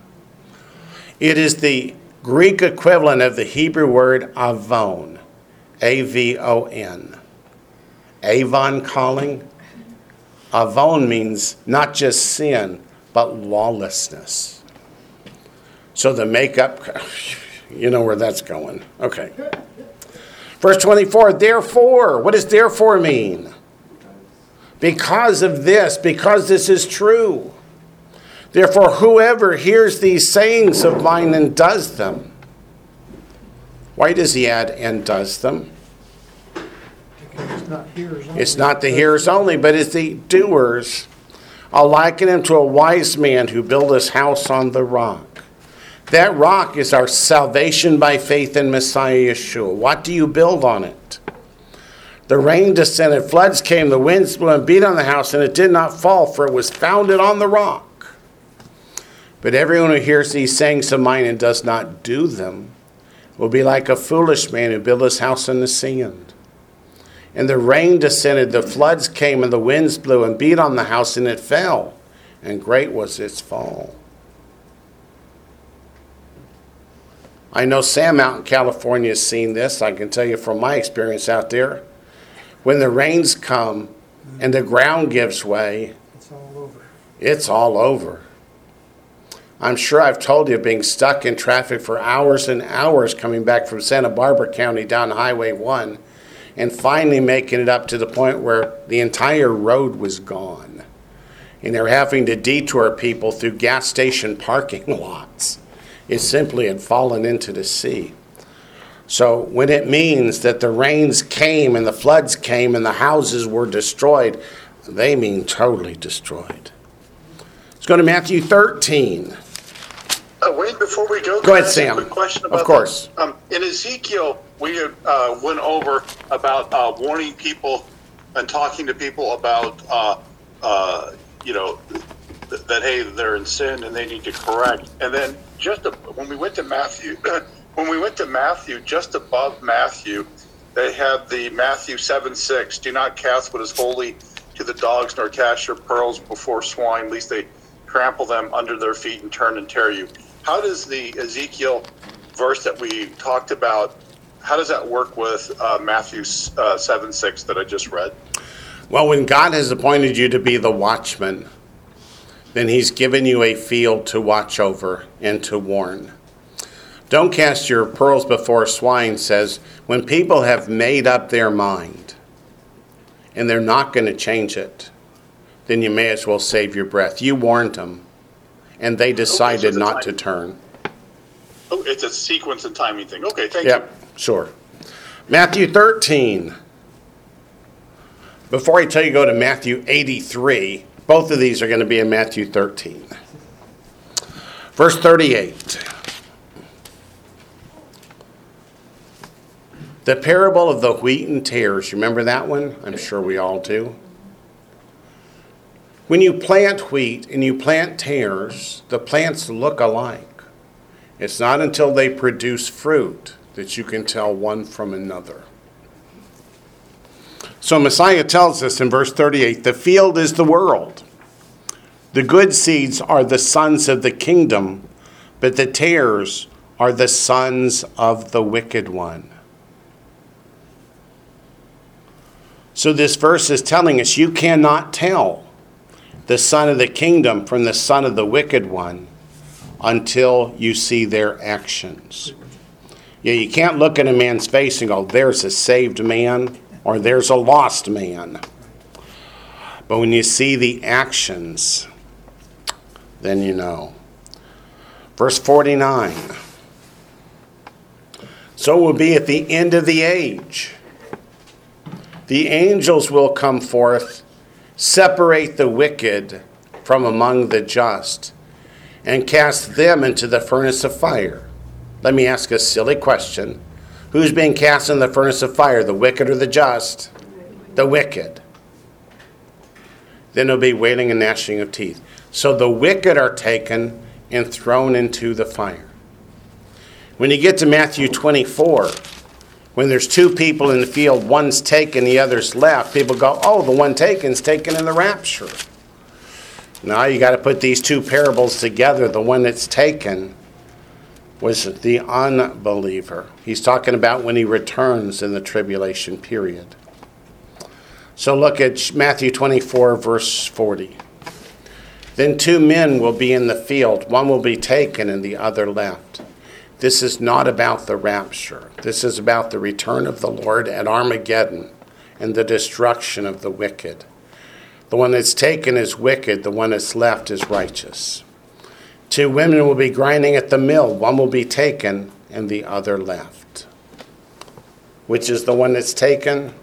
It is the Greek equivalent of the Hebrew word avon. A V O N. Avon calling. Avon means not just sin, but lawlessness. So the makeup, You know where that's going. Okay. Verse twenty-four, therefore. What does therefore mean? Because of this, because this is true. Therefore, whoever hears these sayings of mine and does them. Why does he add and does them? It's not hearers only. It's not the hearers only, but it's the doers. I'll liken him to a wise man who built his house on the rock. That rock is our salvation by faith in Messiah Yeshua. What do you build on it? The rain descended, floods came, the winds blew and beat on the house, and it did not fall, for it was founded on the rock. But everyone who hears these sayings of mine and does not do them will be like a foolish man who built his house on the sand. And the rain descended, the floods came, and the winds blew and beat on the house, and it fell, and great was its fall. I know Sam out in California has seen this. I can tell you from my experience out there. When the rains come and the ground gives way, it's all over. It's all over. I'm sure I've told you of being stuck in traffic for hours and hours coming back from Santa Barbara County down Highway one and finally making it up to the point where the entire road was gone. And they're having to detour people through gas station parking lots. It simply had fallen into the sea. So when it means that the rains came and the floods came and the houses were destroyed, they mean totally destroyed. Let's go to Matthew thirteen. Uh, wait, before we go, go ahead, Sam. A quick question about of course. Um, in Ezekiel, we uh, went over about uh, warning people and talking to people about, uh, uh, you know, th- that hey, they're in sin and they need to correct. And then just a, when we went to Matthew, when we went to Matthew, just above Matthew, they have the Matthew seven six. Do not cast what is holy to the dogs, nor cast your pearls before swine, lest they trample them under their feet and turn and tear you. How does the Ezekiel verse that we talked about, how does that work with uh, Matthew seven six that I just read? Well, when God has appointed you to be the watchman, then he's given you a field to watch over and to warn. Don't cast your pearls before swine says, when people have made up their mind and they're not going to change it, then you may as well save your breath. You warned them, and they decided okay, so not time. to turn. Oh, it's a sequence and timing thing. Okay, thank yep, you. Yep, sure. Matthew thirteen. Before I tell you, go to Matthew eighty-three. Both of these are going to be in Matthew thirteen. Verse thirty-eight. The parable of the wheat and tares. Remember that one? I'm sure we all do. When you plant wheat and you plant tares, the plants look alike. It's not until they produce fruit that you can tell one from another. So Messiah tells us in verse thirty-eight, the field is the world. The good seeds are the sons of the kingdom, but the tares are the sons of the wicked one. So this verse is telling us you cannot tell the son of the kingdom from the son of the wicked one until you see their actions. Yeah, you can't look at a man's face and go, there's a saved man or there's a lost man. But when you see the actions, then you know. Verse forty-nine. So it will be at the end of the age. The angels will come forth, separate the wicked from among the just, and cast them into the furnace of fire. Let me ask a silly question. Who's being cast in the furnace of fire, the wicked or the just? The wicked. Then there'll be wailing and gnashing of teeth. So the wicked are taken and thrown into the fire. When you get to Matthew twenty-four, when there's two people in the field, one's taken, the other's left, people go, oh, the one taken's taken in the rapture. Now you got to put these two parables together. The one that's taken was the unbeliever. He's talking about when he returns in the tribulation period. So look at Matthew twenty-four, verse forty. Then two men will be in the field. One will be taken and the other left. This is not about the rapture. This is about the return of the Lord at Armageddon and the destruction of the wicked. The one that's taken is wicked. The one that's left is righteous. Two women will be grinding at the mill. One will be taken and the other left. Which is the one that's taken?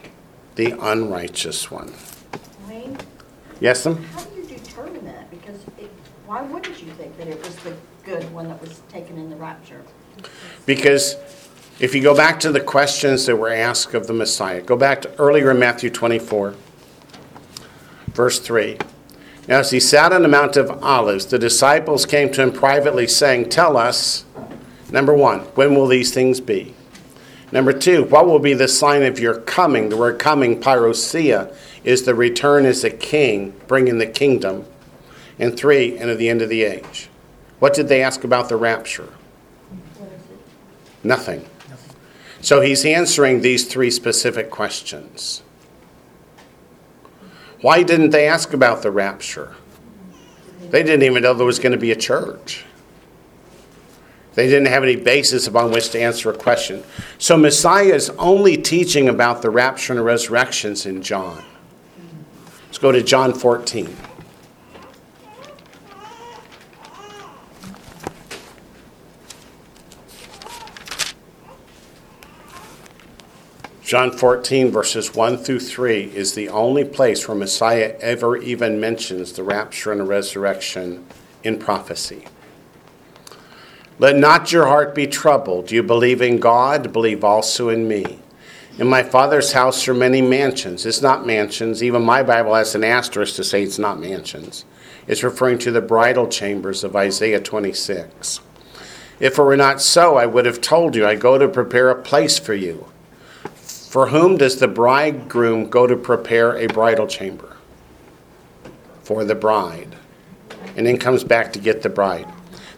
The unrighteous one. Wayne? Yes, ma'am? How do you determine that? Because it, why wouldn't you think that it was the good one that was taken in the rapture? Because if you go back to the questions that were asked of the Messiah, go back to earlier in Matthew twenty-four, verse three. Now as he sat on the Mount of Olives, the disciples came to him privately saying, tell us, number one, when will these things be? Number two, what will be the sign of your coming? The word coming, parousia, is the return as a king, bringing the kingdom. And three, and at the end of the age. What did they ask about the rapture? Nothing. Nothing. So he's answering these three specific questions. Why didn't they ask about the rapture? They didn't even know there was going to be a church. They didn't have any basis upon which to answer a question. So Messiah is only teaching about the rapture and the resurrections in John. Let's go to John fourteen. John fourteen, verses one through three is the only place where Messiah ever even mentions the rapture and the resurrection in prophecy. Let not your heart be troubled. You believe in God, believe also in me. In my Father's house are many mansions. It's not mansions. Even my Bible has an asterisk to say it's not mansions. It's referring to the bridal chambers of Isaiah twenty-six. If it were not so, I would have told you, I go to prepare a place for you. For whom does the bridegroom go to prepare a bridal chamber? For the bride. And then comes back to get the bride.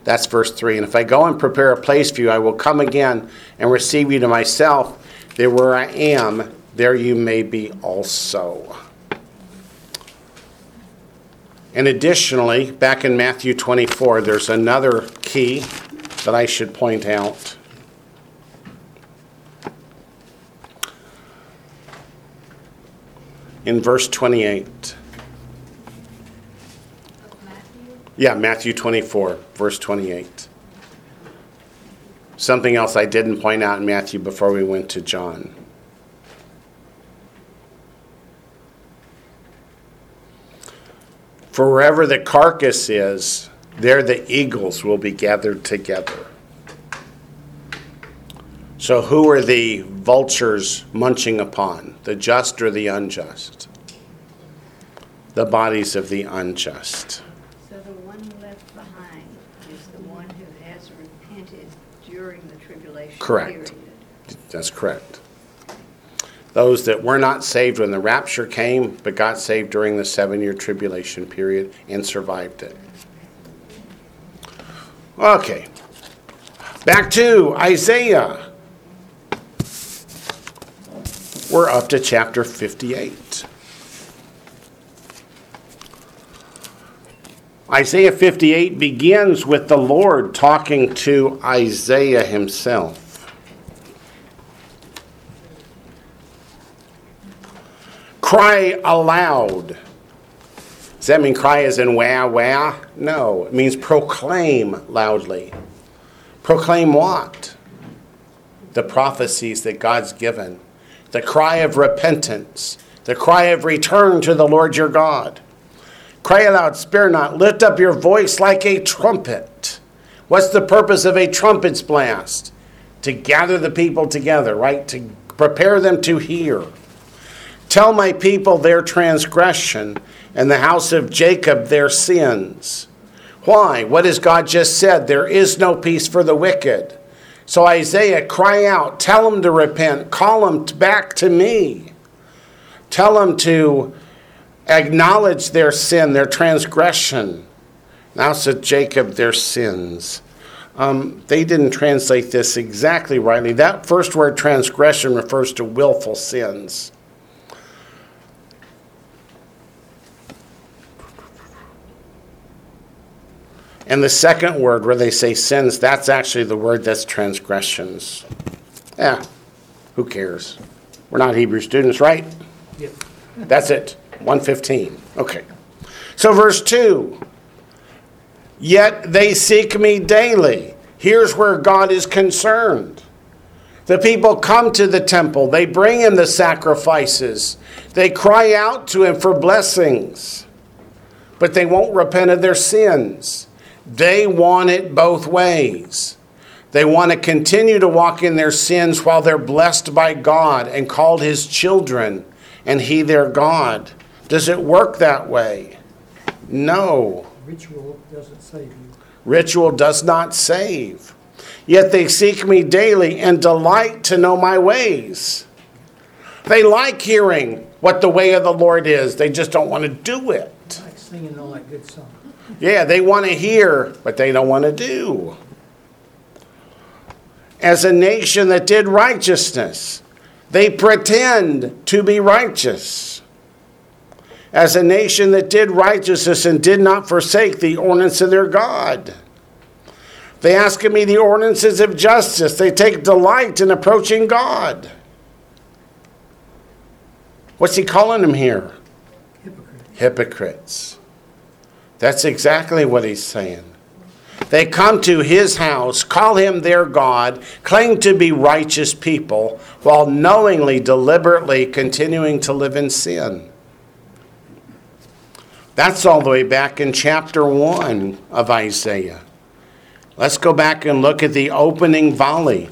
That's verse three. And if I go and prepare a place for you, I will come again and receive you to myself. There where I am, there you may be also. And additionally, back in Matthew twenty-four, there's another key that I should point out. In verse twenty-eight. Matthew? Yeah, Matthew twenty-four, verse twenty-eight. Something else I didn't point out in Matthew before we went to John. For wherever the carcass is, there the eagles will be gathered together. So who are the vultures munching upon? The just or the unjust? The bodies of the unjust. So the one left behind is the one who has repented during the tribulation correct. Period. That's correct. Those that were not saved when the rapture came, but got saved during the seven-year tribulation period and survived it. Okay. Back to Isaiah. We're up to chapter fifty-eight. Isaiah fifty-eight begins with the Lord talking to Isaiah himself. Cry aloud. Does that mean cry as in wah, wah? No, it means proclaim loudly. Proclaim what? The prophecies that God's given. The cry of repentance, the cry of return to the Lord your God. Cry aloud, spare not, lift up your voice like a trumpet. What's the purpose of a trumpet's blast? To gather the people together, right? To prepare them to hear. Tell my people their transgression and the house of Jacob their sins. Why? What has God just said? There is no peace for the wicked. So Isaiah, cry out, tell them to repent, call them back to me. Tell them to acknowledge their sin, their transgression. Now said Jacob, their sins. Um, they didn't translate this exactly rightly. That first word transgression refers to willful sins. And the second word where they say sins, that's actually the word that's transgressions. Yeah, who cares? We're not Hebrew students, right? Yep. That's it. one fifteen. Okay. So verse two. Yet they seek me daily. Here's where God is concerned. The people come to the temple. They bring him the sacrifices. They cry out to him for blessings. But they won't repent of their sins. They want it both ways. They want to continue to walk in their sins while they're blessed by God and called his children and he their God. Does it work that way? No. Ritual doesn't save you. Ritual does not save. Yet they seek me daily and delight to know my ways. They like hearing what the way of the Lord is. They just don't want to do it. Like singing all that good song. Yeah, they want to hear, but they don't want to do. As a nation that did righteousness, they pretend to be righteous. As a nation that did righteousness and did not forsake the ordinance of their God. They ask of me the ordinances of justice. They take delight in approaching God. What's he calling them here? Hypocrites. Hypocrites. That's exactly what he's saying. They come to his house, call him their God, claim to be righteous people, while knowingly, deliberately continuing to live in sin. That's all the way back in chapter one of Isaiah. Let's go back and look at the opening volley.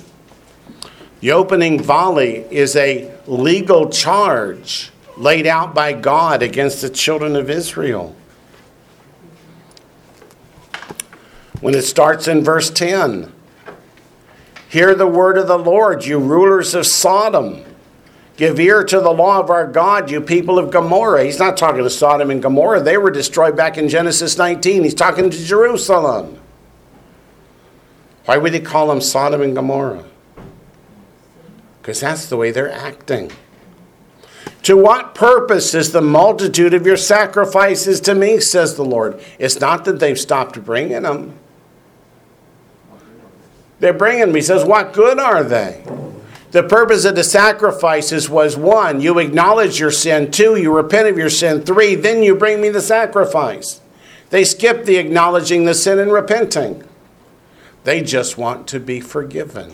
The opening volley is a legal charge laid out by God against the children of Israel. When it starts in verse ten, hear the word of the Lord, you rulers of Sodom. Give ear to the law of our God, you people of Gomorrah. He's not talking to Sodom and Gomorrah. They were destroyed back in Genesis nineteen. He's talking to Jerusalem. Why would he call them Sodom and Gomorrah? Because that's the way they're acting. To what purpose is the multitude of your sacrifices to me, says the Lord? It's not that they've stopped bringing them. They're bringing me. He says, what good are they? The purpose of the sacrifices was, one, you acknowledge your sin. Two, you repent of your sin. Three, then you bring me the sacrifice. They skip the acknowledging the sin and repenting. They just want to be forgiven.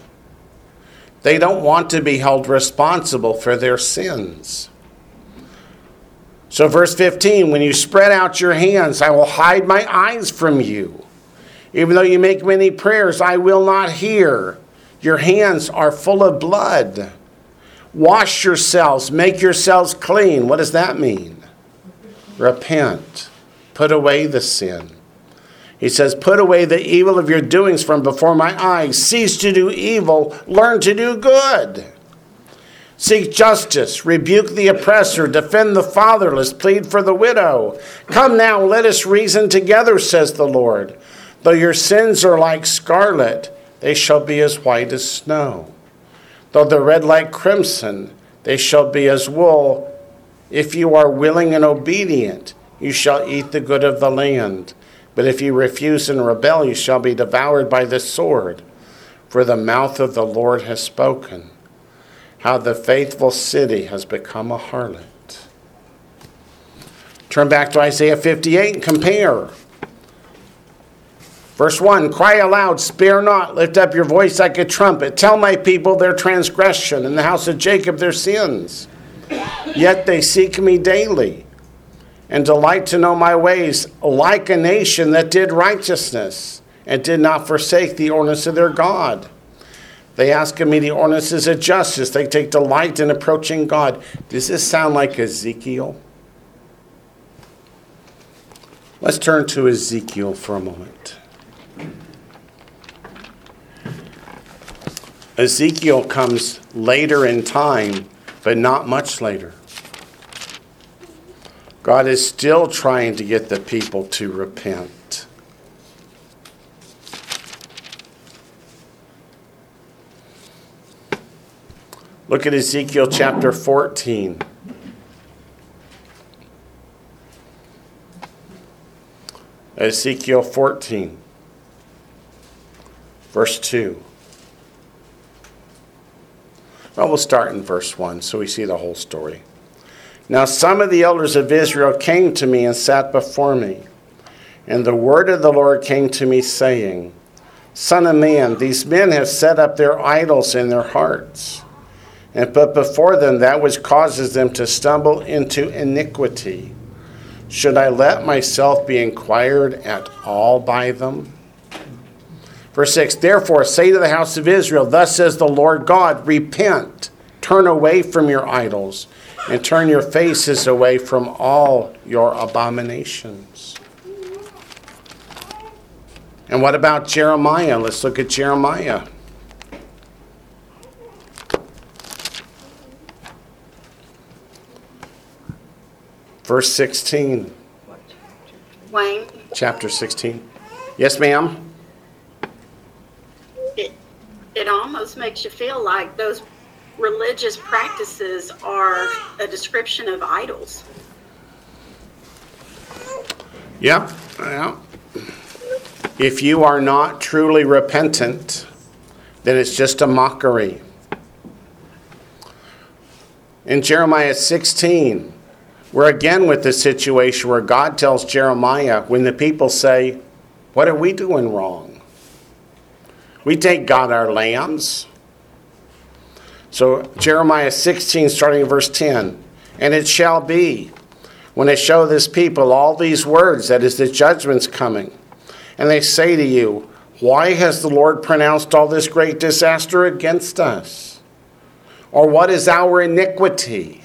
They don't want to be held responsible for their sins. So verse fifteen, when you spread out your hands, I will hide my eyes from you. Even though you make many prayers, I will not hear. Your hands are full of blood. Wash yourselves, make yourselves clean. What does that mean? Repent. Put away the sin. He says, put away the evil of your doings from before my eyes. Cease to do evil. Learn to do good. Seek justice. Rebuke the oppressor. Defend the fatherless. Plead for the widow. Come now, let us reason together, says the Lord. Though your sins are like scarlet, they shall be as white as snow. Though they're red like crimson, they shall be as wool. If you are willing and obedient, you shall eat the good of the land. But if you refuse and rebel, you shall be devoured by the sword. For the mouth of the Lord has spoken. How the faithful city has become a harlot. Turn back to Isaiah fifty-eight and compare. Verse one, cry aloud, spare not, lift up your voice like a trumpet. Tell my people their transgression, and the house of Jacob their sins. Yet they seek me daily, and delight to know my ways, like a nation that did righteousness and did not forsake the ordinance of their God. They ask of me the ordinances of justice. They take delight in approaching God. Does this sound like Ezekiel? Let's turn to Ezekiel for a moment. Ezekiel comes later in time, but not much later. God is still trying to get the people to repent. Look at Ezekiel chapter fourteen. Ezekiel fourteen. verse two. Well, we'll start in verse one so we see the whole story. Now some of the elders of Israel came to me and sat before me. And the word of the Lord came to me, saying, Son of man, these men have set up their idols in their hearts, and put before them that which causes them to stumble into iniquity. Should I let myself be inquired at all by them? Verse six, therefore say to the house of Israel, thus says the Lord God, repent, turn away from your idols, and turn your faces away from all your abominations. And what about Jeremiah? Let's look at Jeremiah. Verse sixteen. Wayne. Chapter sixteen. Yes, ma'am? It, it almost makes you feel like those religious practices are a description of idols. Yeah, yeah. If you are not truly repentant, then it's just a mockery. In Jeremiah sixteen, we're again with the situation where God tells Jeremiah, when the people say, what are we doing wrong? We take God our lambs. So Jeremiah sixteen, starting in verse ten, and it shall be, when I show this people all these words, that is the judgment's coming, and they say to you, why has the Lord pronounced all this great disaster against us? Or what is our iniquity?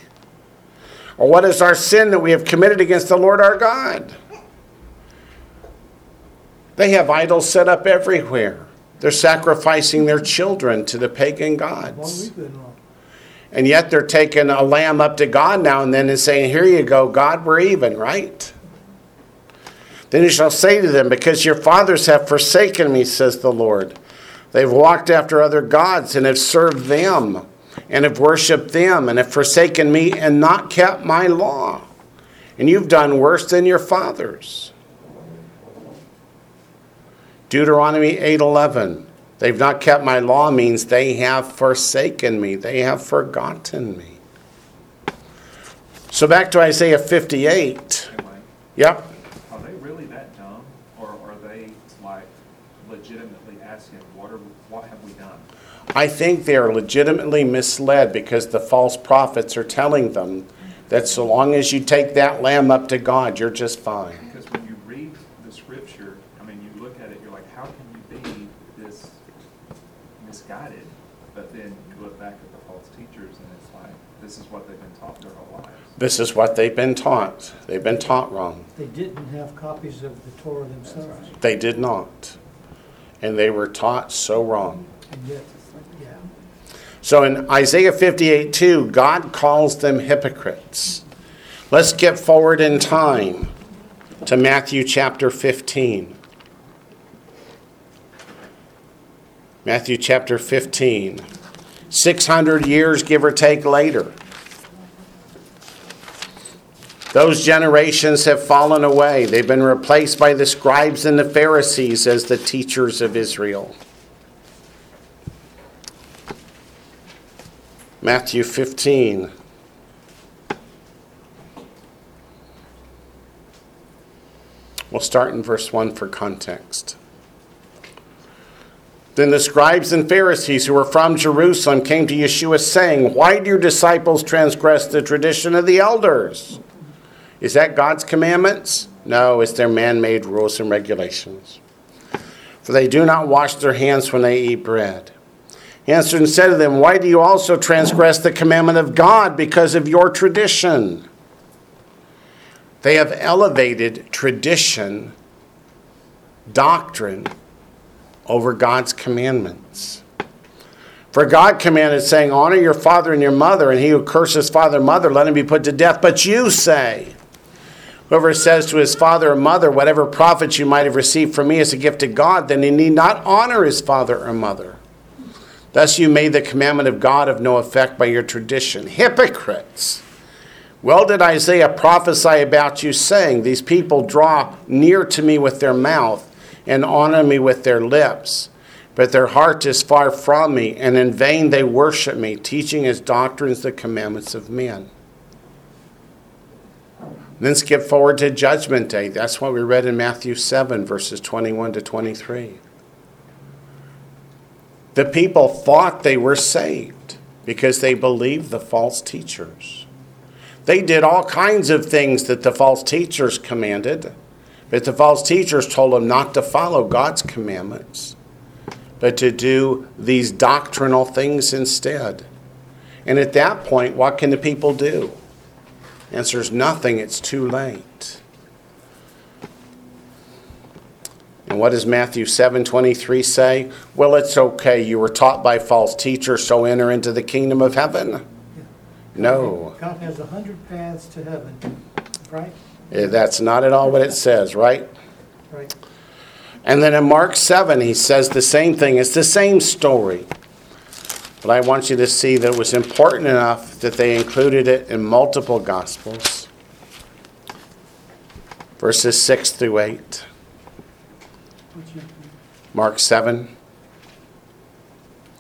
Or what is our sin that we have committed against the Lord our God? They have idols set up everywhere. They're sacrificing their children to the pagan gods. And yet they're taking a lamb up to God now and then and saying, here you go, God, we're even, right? Then you shall say to them, because your fathers have forsaken me, says the Lord. They've walked after other gods and have served them and have worshipped them and have forsaken me and not kept my law. And you've done worse than your fathers. Deuteronomy eight eleven. They've not kept my law means they have forsaken me. They have forgotten me. So back to Isaiah fifty-eight. Yep. I think they are legitimately misled because the false prophets are telling them that so long as you take that lamb up to God, you're just fine. Because when you read the scripture, I mean, you look at it, you're like, how can you be this misguided? But then you look back at the false teachers and it's like, this is what they've been taught their whole lives. This is what they've been taught. They've been taught wrong. They didn't have copies of the Torah themselves. Right. They did not. And they were taught so wrong. And yet, so in Isaiah fifty-eight two, God calls them hypocrites. Let's skip forward in time to Matthew chapter fifteen. Matthew chapter fifteen. six hundred years, give or take, later. Those generations have fallen away. They've been replaced by the scribes and the Pharisees as the teachers of Israel. Matthew fifteen. We'll start in verse one for context. Then the scribes and Pharisees who were from Jerusalem came to Yeshua saying, why do your disciples transgress the tradition of the elders? Is that God's commandments? No, it's their man-made rules and regulations. For they do not wash their hands when they eat bread. He answered and said to them, why do you also transgress the commandment of God because of your tradition? They have elevated tradition, doctrine, over God's commandments. For God commanded, saying, honor your father and your mother, and he who curses father and mother, let him be put to death. But you say, whoever says to his father or mother, whatever profits you might have received from me is a gift to God, then he need not honor his father or mother. Thus you made the commandment of God of no effect by your tradition. Hypocrites! Well did Isaiah prophesy about you, saying, these people draw near to me with their mouth and honor me with their lips, But their heart is far from me, and in vain they worship me, teaching as doctrines the commandments of men. Then skip forward to Judgment Day. That's what we read in Matthew seven, verses twenty-one to twenty-three. The people thought they were saved because they believed the false teachers. They did all kinds of things that the false teachers commanded, but the false teachers told them not to follow God's commandments, but to do these doctrinal things instead. And at that point, what can the people do? Answers nothing, it's too late. And what does Matthew seven twenty-three say? Well, it's okay, you were taught by false teachers, so enter into the kingdom of heaven. Yeah. No. God has a hundred paths to heaven, right? That's not at all what it says, right? Right. And then in Mark seven, he says the same thing. It's the same story. But I want you to see that it was important enough that they included it in multiple Gospels. Verses six through eight. Mark seven.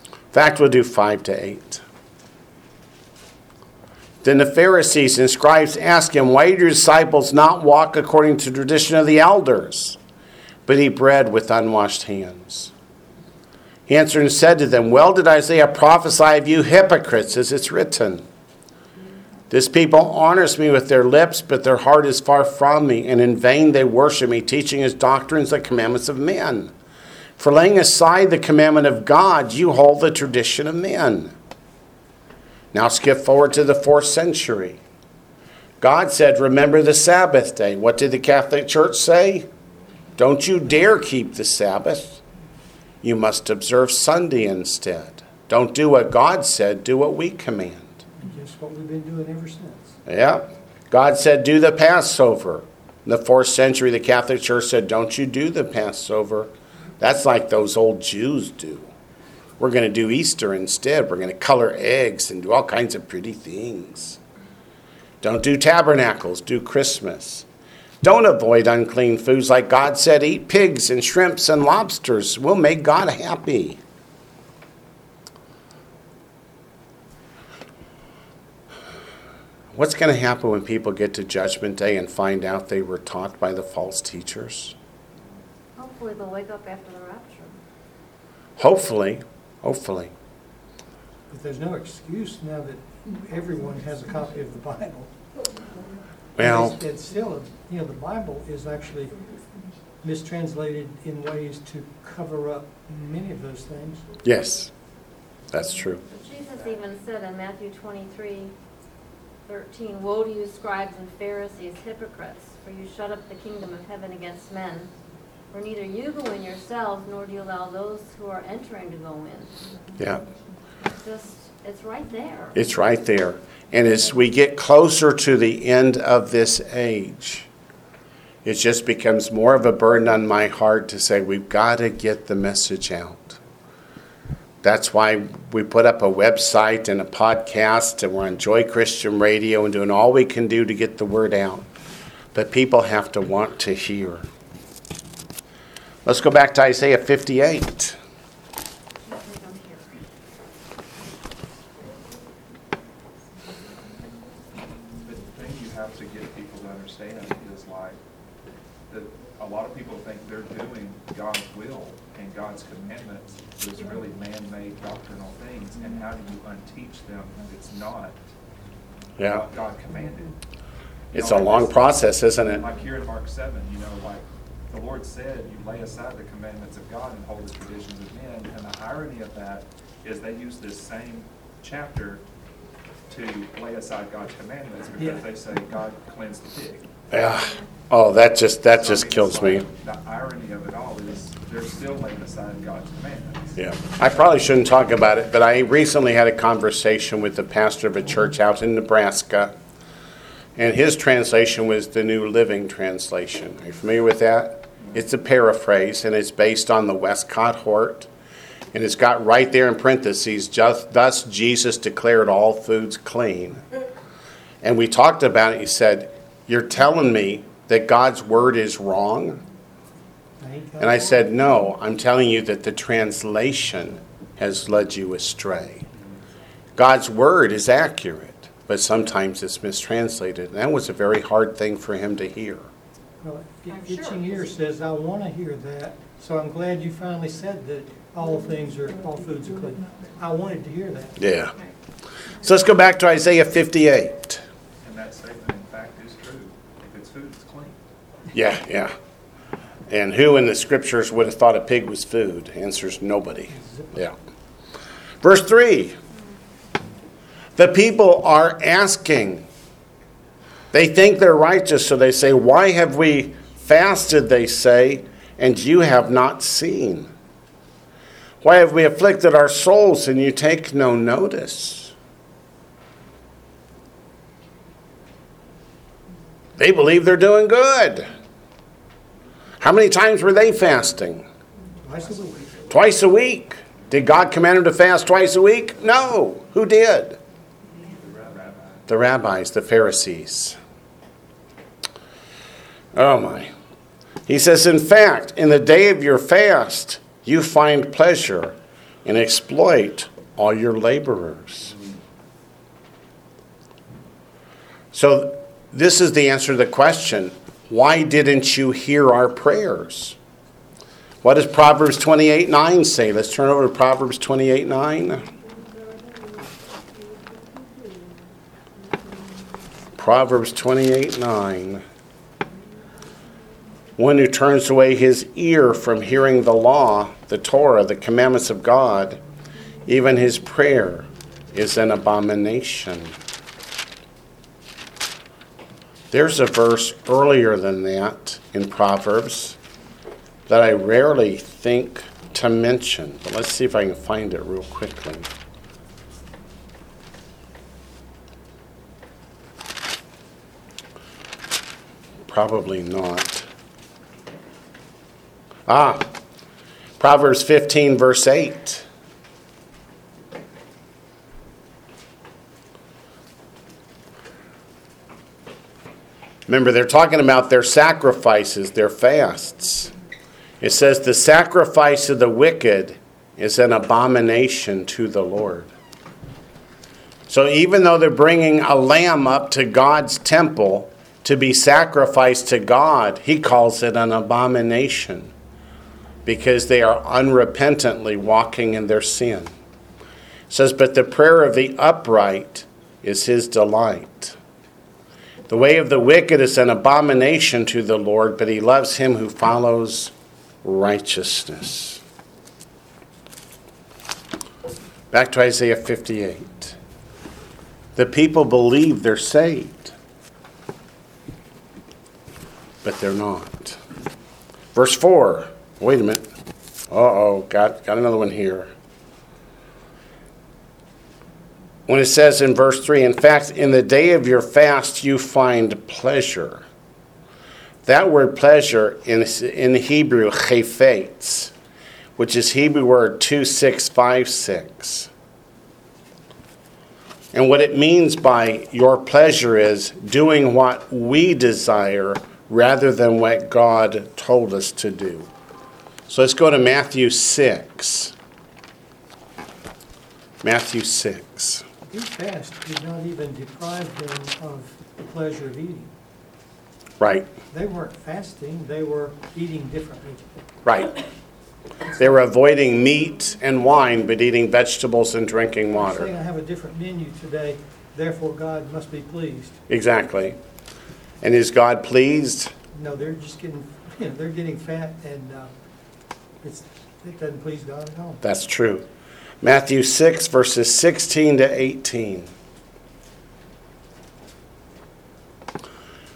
In fact, we'll do five to eight. Then the Pharisees and scribes asked him, why do your disciples not walk according to the tradition of the elders, but eat bread with unwashed hands? He answered and said to them, well did Isaiah prophesy of you hypocrites, as it's written. This people honors me with their lips, but their heart is far from me, and in vain they worship me, teaching as doctrines the commandments of men. For laying aside the commandment of God, you hold the tradition of men. Now skip forward to the fourth century. God said, remember the Sabbath day. What did the Catholic Church say? Don't you dare keep the Sabbath. You must observe Sunday instead. Don't do what God said, do what we command. Just what we've been doing ever since. Yeah. God said, do the Passover. In the fourth century, the Catholic Church said, don't you do the Passover. That's like those old Jews do. We're going to do Easter instead. We're going to color eggs and do all kinds of pretty things. Don't do tabernacles, do Christmas. Don't avoid unclean foods. Like God said, eat pigs and shrimps and lobsters. We'll make God happy. What's going to happen when people get to Judgment Day and find out they were taught by the false teachers? Hopefully they'll wake up after the rapture. Hopefully. Hopefully. But there's no excuse now that everyone has a copy of the Bible. Well, it's, it's still, you know, the Bible is actually mistranslated in ways to cover up many of those things. Yes, that's true. Jesus even said in Matthew twenty-three thirteen, woe to you, scribes and Pharisees, hypocrites, for you shut up the kingdom of heaven against men. For neither you go in yourselves, nor do you allow those who are entering to go in. Yeah. It's just, it's right there. It's right there. And as we get closer to the end of this age, it just becomes more of a burden on my heart to say, we've got to get the message out. That's why we put up a website and a podcast, and we're on Joy Christian Radio and doing all we can do to get the word out. But people have to want to hear. Let's go back to Isaiah fifty-eight. Not yeah. what God commanded. You it's know, a like long this, process, isn't it? Like here in Mark seven, you know, like the Lord said, you lay aside the commandments of God and hold the traditions of men. And the irony of that is they use this same chapter to lay aside God's commandments because yeah. they say God cleansed the pig. Yeah. Oh, that just that so just I mean, kills me. Like, the irony of it all is they're still laying aside God's commandments. Yeah. I probably shouldn't talk about it, but I recently had a conversation with the pastor of a church out in Nebraska, and his translation was the New Living Translation. Are you familiar with that? It's a paraphrase, and it's based on the Westcott Hort, and it's got right there in parentheses, just, thus Jesus declared all foods clean. And we talked about it. He said, you're telling me that God's word is wrong? And I said, no, I'm telling you that the translation has led you astray. God's word is accurate, but sometimes it's mistranslated. And that was a very hard thing for him to hear. Well, itching ear says, I want to hear that. So I'm glad you finally said that all things are, all foods are clean. I wanted to hear that. Yeah. So let's go back to Isaiah fifty-eight. And that statement, in fact, is true. If it's food, it's clean. Yeah, yeah. And who in the scriptures would have thought a pig was food? Answers nobody. Yeah. Verse three. The people are asking. They think they're righteous, so they say, why have we fasted, they say, and you have not seen? Why have we afflicted our souls and you take no notice? They believe they're doing good. How many times were they fasting? Twice a week. Twice a week. Did God command them to fast twice a week? No. Who did? The rabbis, the Pharisees. Oh my. He says, in fact, in the day of your fast, you find pleasure and exploit all your laborers. So this is the answer to the question, why didn't you hear our prayers? What does Proverbs twenty-eight nine say? Let's turn over to Proverbs twenty-eight nine. Proverbs twenty-eight nine. One who turns away his ear from hearing the law, the Torah, the commandments of God, even his prayer is an abomination. There's a verse earlier than that in Proverbs that I rarely think to mention, but let's see if I can find it real quickly. Probably not. Ah, Proverbs fifteen, verse eight. Remember, they're talking about their sacrifices, their fasts. It says, the sacrifice of the wicked is an abomination to the Lord. So even though they're bringing a lamb up to God's temple, to be sacrificed to God, he calls it an abomination because they are unrepentantly walking in their sin. It says, but the prayer of the upright is his delight. The way of the wicked is an abomination to the Lord, but he loves him who follows righteousness. Back to Isaiah fifty-eight. The people believe they're saved. But they're not. Verse four. Wait a minute. Uh-oh, got, got another one here. When it says in verse three, in fact, in the day of your fast you find pleasure. That word pleasure in, in Hebrew, chafetz, which is Hebrew word two six five six. And what it means by your pleasure is doing what we desire rather than what God told us to do. So let's go to Matthew six. Matthew six. These fasts did not even deprive them of the pleasure of eating. Right. They weren't fasting, they were eating differently. Right. They were avoiding meat and wine, but eating vegetables and drinking water. They're saying, I have a different menu today, therefore God must be pleased. Exactly. And is God pleased? No, they're just getting, you know, they're getting fat, and uh, it's, it doesn't please God at all. That's true. Matthew six, verses sixteen to eighteen.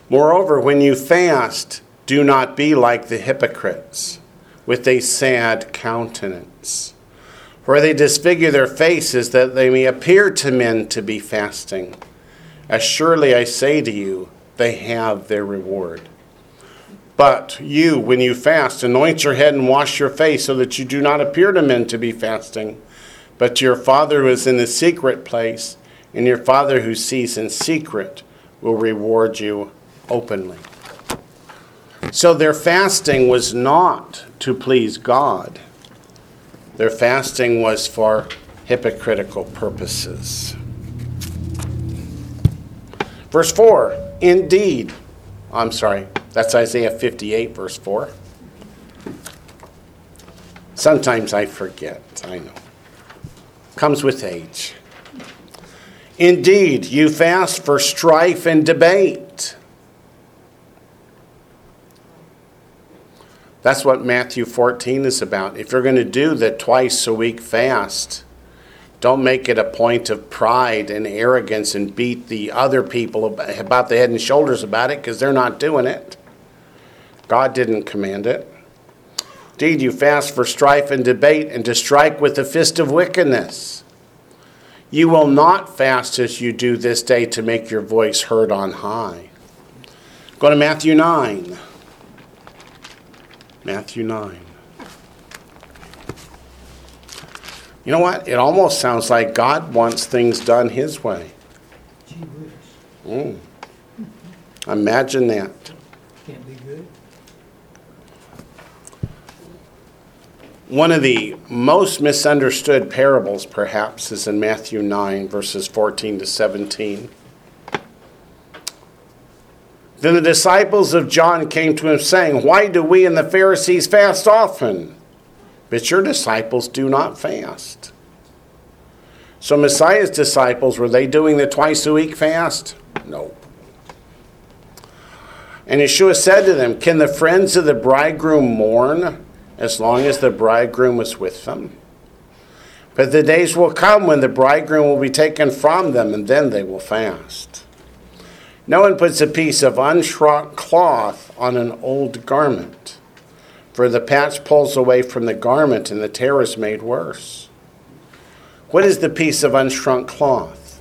Moreover, when you fast, do not be like the hypocrites, with a sad countenance. For they disfigure their faces, that they may appear to men to be fasting. As surely I say to you, they have their reward. But you, when you fast, anoint your head and wash your face, so that you do not appear to men to be fasting, but to your Father who is in the secret place, and your Father who sees in secret will reward you openly. So their fasting was not to please God. Their fasting was for hypocritical purposes. Verse four, indeed. I'm sorry, that's Isaiah fifty-eight, verse four. Sometimes I forget, I know. Comes with age. Indeed, you fast for strife and debate. That's what Matthew fourteen is about. If you're going to do the twice a week fast, don't make it a point of pride and arrogance and beat the other people about the head and shoulders about it because they're not doing it. God didn't command it. Indeed, you fast for strife and debate and to strike with the fist of wickedness. You will not fast as you do this day to make your voice heard on high. Go to Matthew nine. Matthew nine. You know what? It almost sounds like God wants things done his way. Mm. Imagine that. Can't be good. One of the most misunderstood parables, perhaps, is in Matthew nine, verses fourteen to seventeen. Then the disciples of John came to him, saying, "Why do we and the Pharisees fast often, but your disciples do not fast?" So Messiah's disciples, were they doing the twice-a-week fast? No. And Yeshua said to them, "Can the friends of the bridegroom mourn as long as the bridegroom was with them? But the days will come when the bridegroom will be taken from them, and then they will fast. No one puts a piece of unshrunk cloth on an old garment, for the patch pulls away from the garment, and the tear is made worse." What is the piece of unshrunk cloth?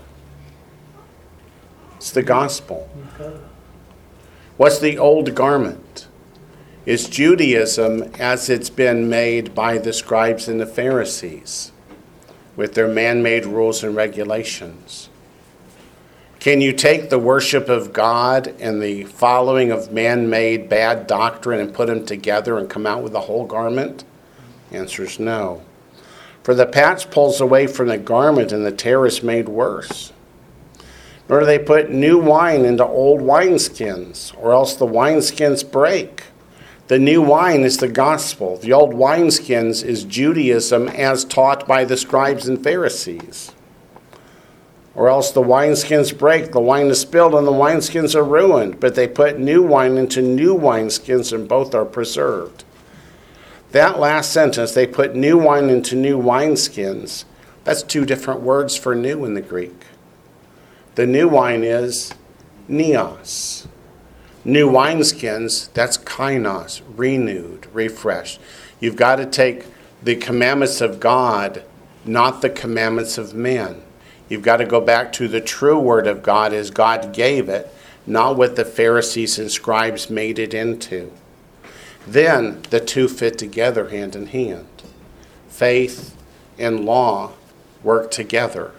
It's the gospel. What's the old garment? Is Judaism as it's been made by the scribes and the Pharisees with their man-made rules and regulations. Can you take the worship of God and the following of man-made bad doctrine and put them together and come out with a whole garment? The answer is no. For the patch pulls away from the garment and the tear is made worse. Nor do they put new wine into old wineskins, or else the wineskins break. The new wine is the gospel. The old wineskins is Judaism as taught by the scribes and Pharisees. Or else the wineskins break, the wine is spilled, and the wineskins are ruined. But they put new wine into new wineskins, and both are preserved. That last sentence, they put new wine into new wineskins, that's two different words for new in the Greek. The new wine is neos. New wineskins, that's kainos, renewed, refreshed. You've got to take the commandments of God, not the commandments of men. You've got to go back to the true word of God as God gave it, not what the Pharisees and scribes made it into. Then the two fit together hand in hand. Faith and law work together.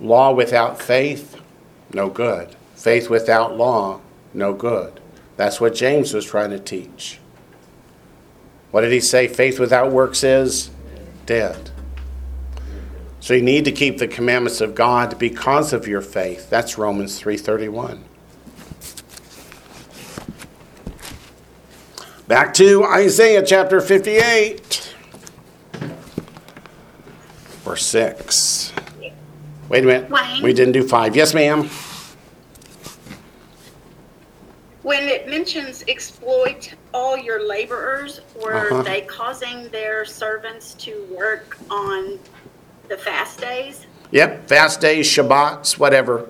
Law without faith, no good. Faith without law, no good. That's what James was trying to teach. What did he say? Faith without works is dead. So you need to keep the commandments of God because of your faith. That's Romans three thirty-one. Back to Isaiah chapter fifty-eight, verse six. Wait a minute. Wayne? We didn't do five. Yes, ma'am. When it mentions exploit all your laborers, were uh-huh. they causing their servants to work on the fast days? Yep, fast days, Shabbats, whatever.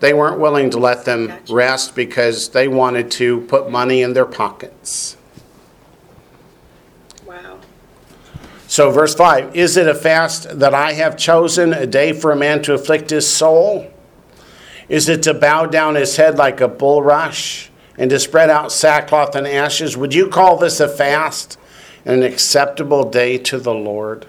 They weren't willing to let them gotcha. rest because they wanted to put money in their pockets. Wow. So verse five, is it a fast that I have chosen, a day for a man to afflict his soul? Is it to bow down his head like a bulrush and to spread out sackcloth and ashes? Would you call this a fast and an acceptable day to the Lord?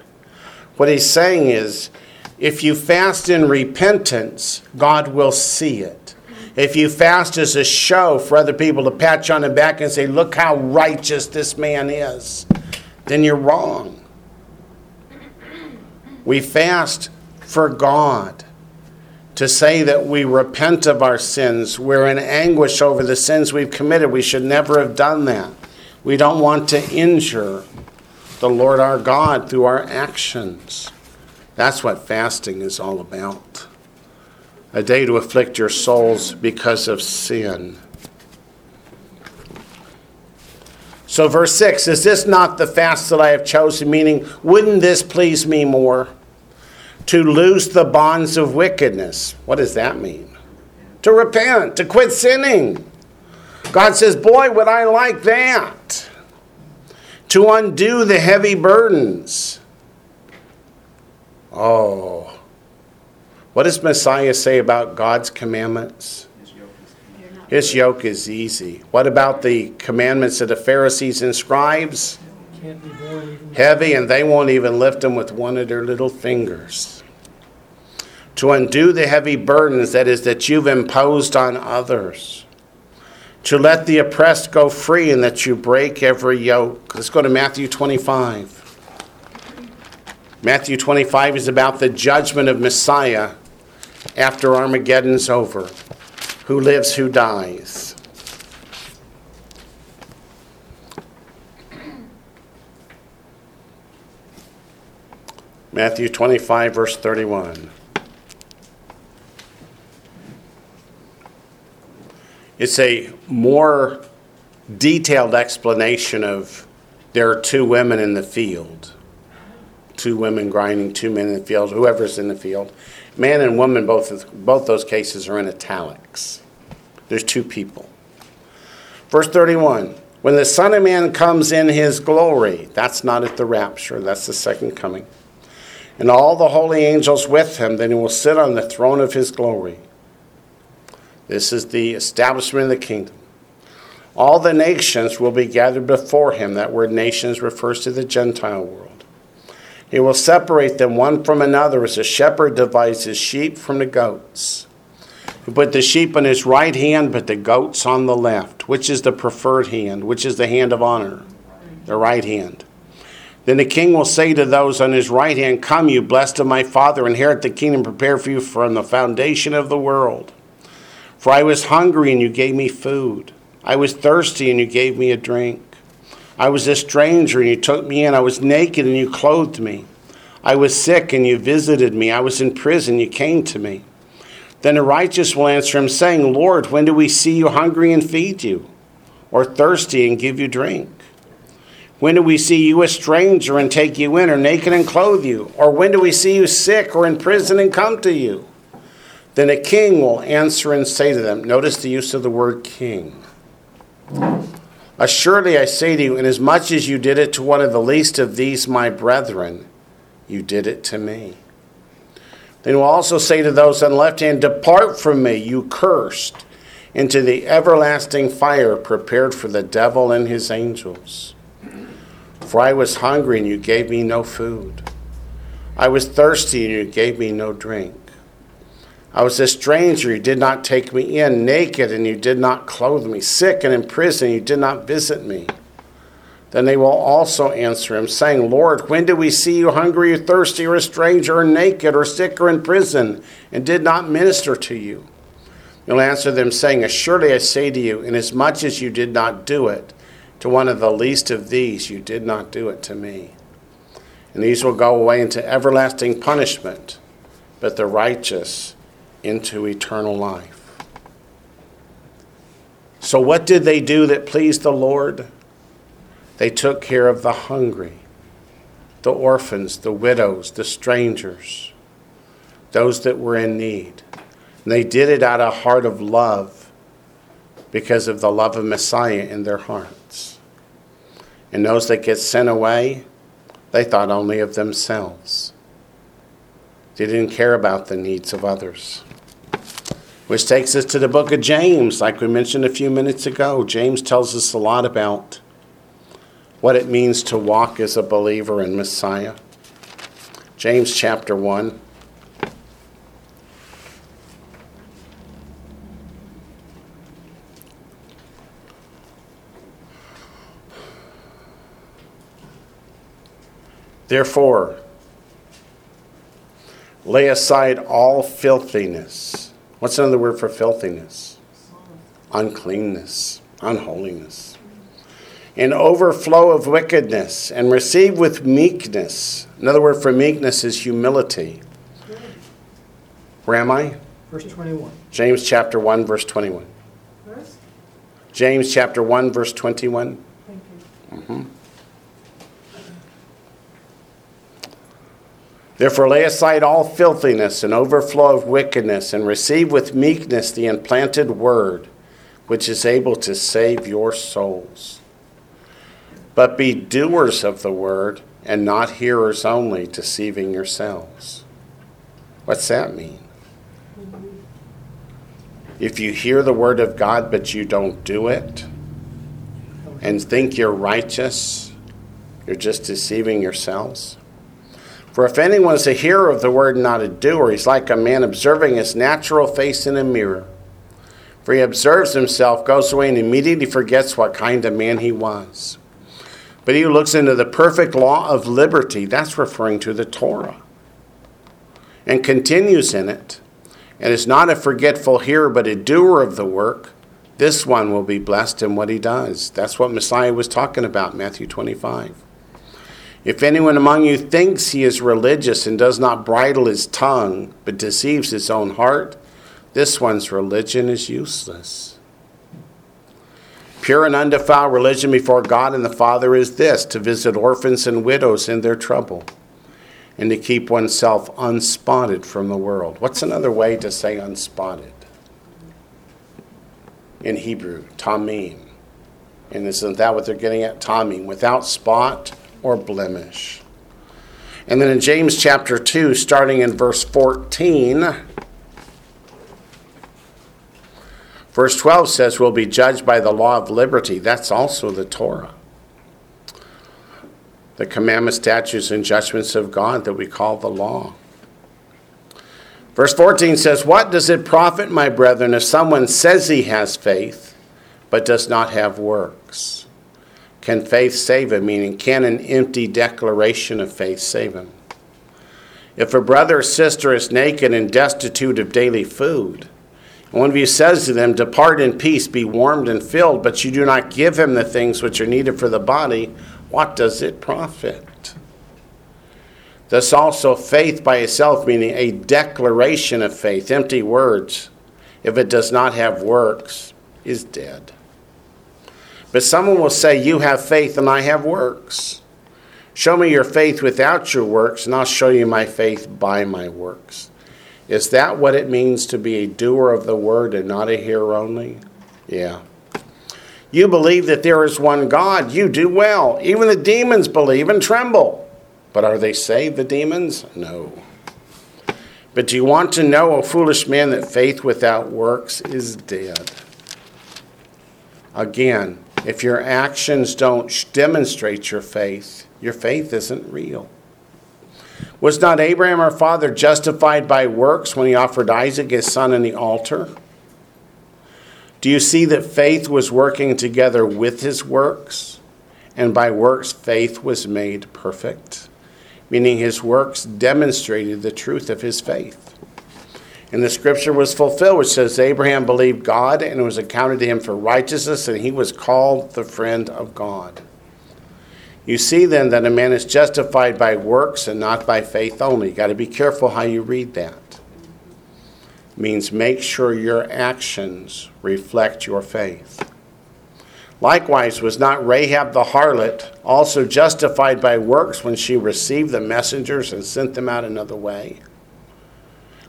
What he's saying is, if you fast in repentance, God will see it. If you fast as a show for other people to pat you on the back and say, look how righteous this man is, then you're wrong. We fast for God, to say that we repent of our sins. We're in anguish over the sins we've committed. We should never have done that. We don't want to injure the Lord our God through our actions. That's what fasting is all about. A day to afflict your souls because of sin. So verse six, is this not the fast that I have chosen? Meaning, wouldn't this please me more? To loose the bonds of wickedness. What does that mean? To repent, to quit sinning. God says, boy, would I like that. To undo the heavy burdens. Oh. What does Messiah say about God's commandments? His yoke is easy. What about the commandments of the Pharisees and scribes? Heavy, and they won't even lift them with one of their little fingers. To undo the heavy burdens, that is, that you've imposed on others. To let the oppressed go free and that you break every yoke. Let's go to Matthew twenty-five. Matthew twenty-five is about the judgment of Messiah after Armageddon's over. Who lives, who dies. Matthew twenty-five, verse thirty-one. It's a more detailed explanation of there are two women in the field. Two women grinding, two men in the field, whoever's in the field. Man and woman, both both those cases are in italics. There's two people. Verse thirty-one, when the Son of Man comes in his glory, that's not at the rapture, that's the second coming, and all the holy angels with him, then he will sit on the throne of his glory. This is the establishment of the kingdom. All the nations will be gathered before him. That word nations refers to the Gentile world. He will separate them one from another as a shepherd divides his sheep from the goats. He put the sheep on his right hand, but the goats on the left. Which is the preferred hand? Which is the hand of honor? The right hand. Then the king will say to those on his right hand, come, you blessed of my Father, inherit the kingdom prepared for you from the foundation of the world. For I was hungry, and you gave me food. I was thirsty, and you gave me a drink. I was a stranger, and you took me in. I was naked, and you clothed me. I was sick, and you visited me. I was in prison, you came to me. Then the righteous will answer him, saying, Lord, when do we see you hungry and feed you, or thirsty and give you drink? When do we see you a stranger and take you in, or naked and clothe you? Or when do we see you sick or in prison and come to you? Then a king will answer and say to them, notice the use of the word king. Assuredly I say to you, inasmuch as you did it to one of the least of these my brethren, you did it to me. Then will also say to those on the left hand, depart from me, you cursed, into the everlasting fire prepared for the devil and his angels. For I was hungry, and you gave me no food. I was thirsty, and you gave me no drink. I was a stranger, you did not take me in, naked, and you did not clothe me, sick and in prison, you did not visit me. Then they will also answer him, saying, Lord, when did we see you hungry or thirsty or a stranger or naked or sick or in prison and did not minister to you? You'll answer them, saying, assuredly I say to you, inasmuch as you did not do it to one of the least of these, you did not do it to me. And these will go away into everlasting punishment, but the righteous into eternal life. So what did they do that pleased the Lord? They took care of the hungry, the orphans, the widows, the strangers, those that were in need. And they did it out of a heart of love because of the love of Messiah in their hearts. And those that get sent away, they thought only of themselves. They didn't care about the needs of others. Which takes us to the book of James, like we mentioned a few minutes ago. James tells us a lot about what it means to walk as a believer in Messiah. James chapter one. Therefore, lay aside all filthiness. What's another word for filthiness? Uncleanness, unholiness. An overflow of wickedness, and receive with meekness. Another word for meekness is humility. Where am I? Verse twenty-one. James chapter one, verse twenty-one. Verse? James chapter one, verse twenty-one. Thank you. Mm-hmm. Therefore lay aside all filthiness and overflow of wickedness, and receive with meekness the implanted word, which is able to save your souls. But be doers of the word, and not hearers only, deceiving yourselves. What's that mean? If you hear the word of God, but you don't do it, and think you're righteous, you're just deceiving yourselves. For if anyone is a hearer of the word, not a doer, he's like a man observing his natural face in a mirror. For he observes himself, goes away, and immediately forgets what kind of man he was. But he who looks into the perfect law of liberty, that's referring to the Torah, and continues in it, and is not a forgetful hearer, but a doer of the work, this one will be blessed in what he does. That's what Messiah was talking about, Matthew twenty-five. If anyone among you thinks he is religious and does not bridle his tongue, but deceives his own heart, this one's religion is useless. Pure and undefiled religion before God and the Father is this, to visit orphans and widows in their trouble, and to keep oneself unspotted from the world. What's another way to say unspotted? In Hebrew, tamim. And isn't that what they're getting at? Tamim, without spot or blemish. And then in James chapter two, starting in verse fourteen, verse twelve says, we'll be judged by the law of liberty. That's also the Torah, the commandments, statutes, and judgments of God that we call the law. Verse fourteen says, what does it profit, my brethren, if someone says he has faith, but does not have works? Can faith save him? Meaning, can an empty declaration of faith save him? If a brother or sister is naked and destitute of daily food, and one of you says to them, depart in peace, be warmed and filled, but you do not give him the things which are needed for the body, what does it profit? Thus also faith by itself, meaning a declaration of faith, empty words, if it does not have works, is dead. But someone will say, you have faith and I have works. Show me your faith without your works, and I'll show you my faith by my works. Is that what it means to be a doer of the word and not a hearer only? Yeah. You believe that there is one God. You do well. Even the demons believe and tremble. But are they saved, the demons? No. But do you want to know, O foolish man, that faith without works is dead? Again, if your actions don't demonstrate your faith, your faith isn't real. Was not Abraham, our father, justified by works when he offered Isaac, his son, on the altar? Do you see that faith was working together with his works? And by works, faith was made perfect. Meaning his works demonstrated the truth of his faith. And the scripture was fulfilled, which says, Abraham believed God, and it was accounted to him for righteousness, and he was called the friend of God. You see then that a man is justified by works and not by faith only. You've got to be careful how you read that. It means make sure your actions reflect your faith. Likewise, was not Rahab the harlot also justified by works when she received the messengers and sent them out another way?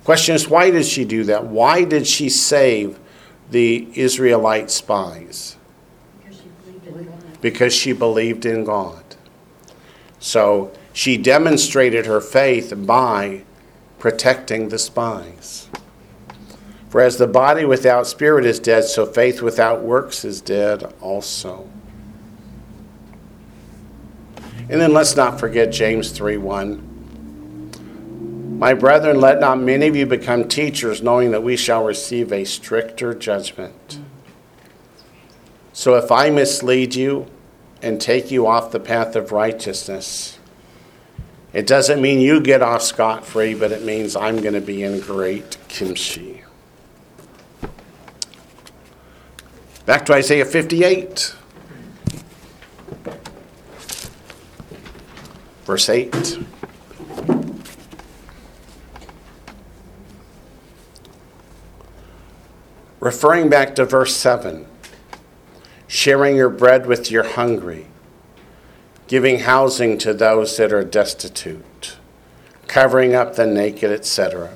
Question is, why did she do that? Why did she save the Israelite spies? Because she believed in God. Because she believed in God. So she demonstrated her faith by protecting the spies. For as the body without spirit is dead, so faith without works is dead also. And then let's not forget James three one. My brethren, let not many of you become teachers, knowing that we shall receive a stricter judgment. So if I mislead you and take you off the path of righteousness, It doesn't mean you get off scot-free, but it means I'm going to be in great kimchi. Back to Isaiah fifty-eight. Verse eight. Referring back to verse seven. Sharing your bread with your hungry. Giving housing to those that are destitute, covering up the naked, et cetera.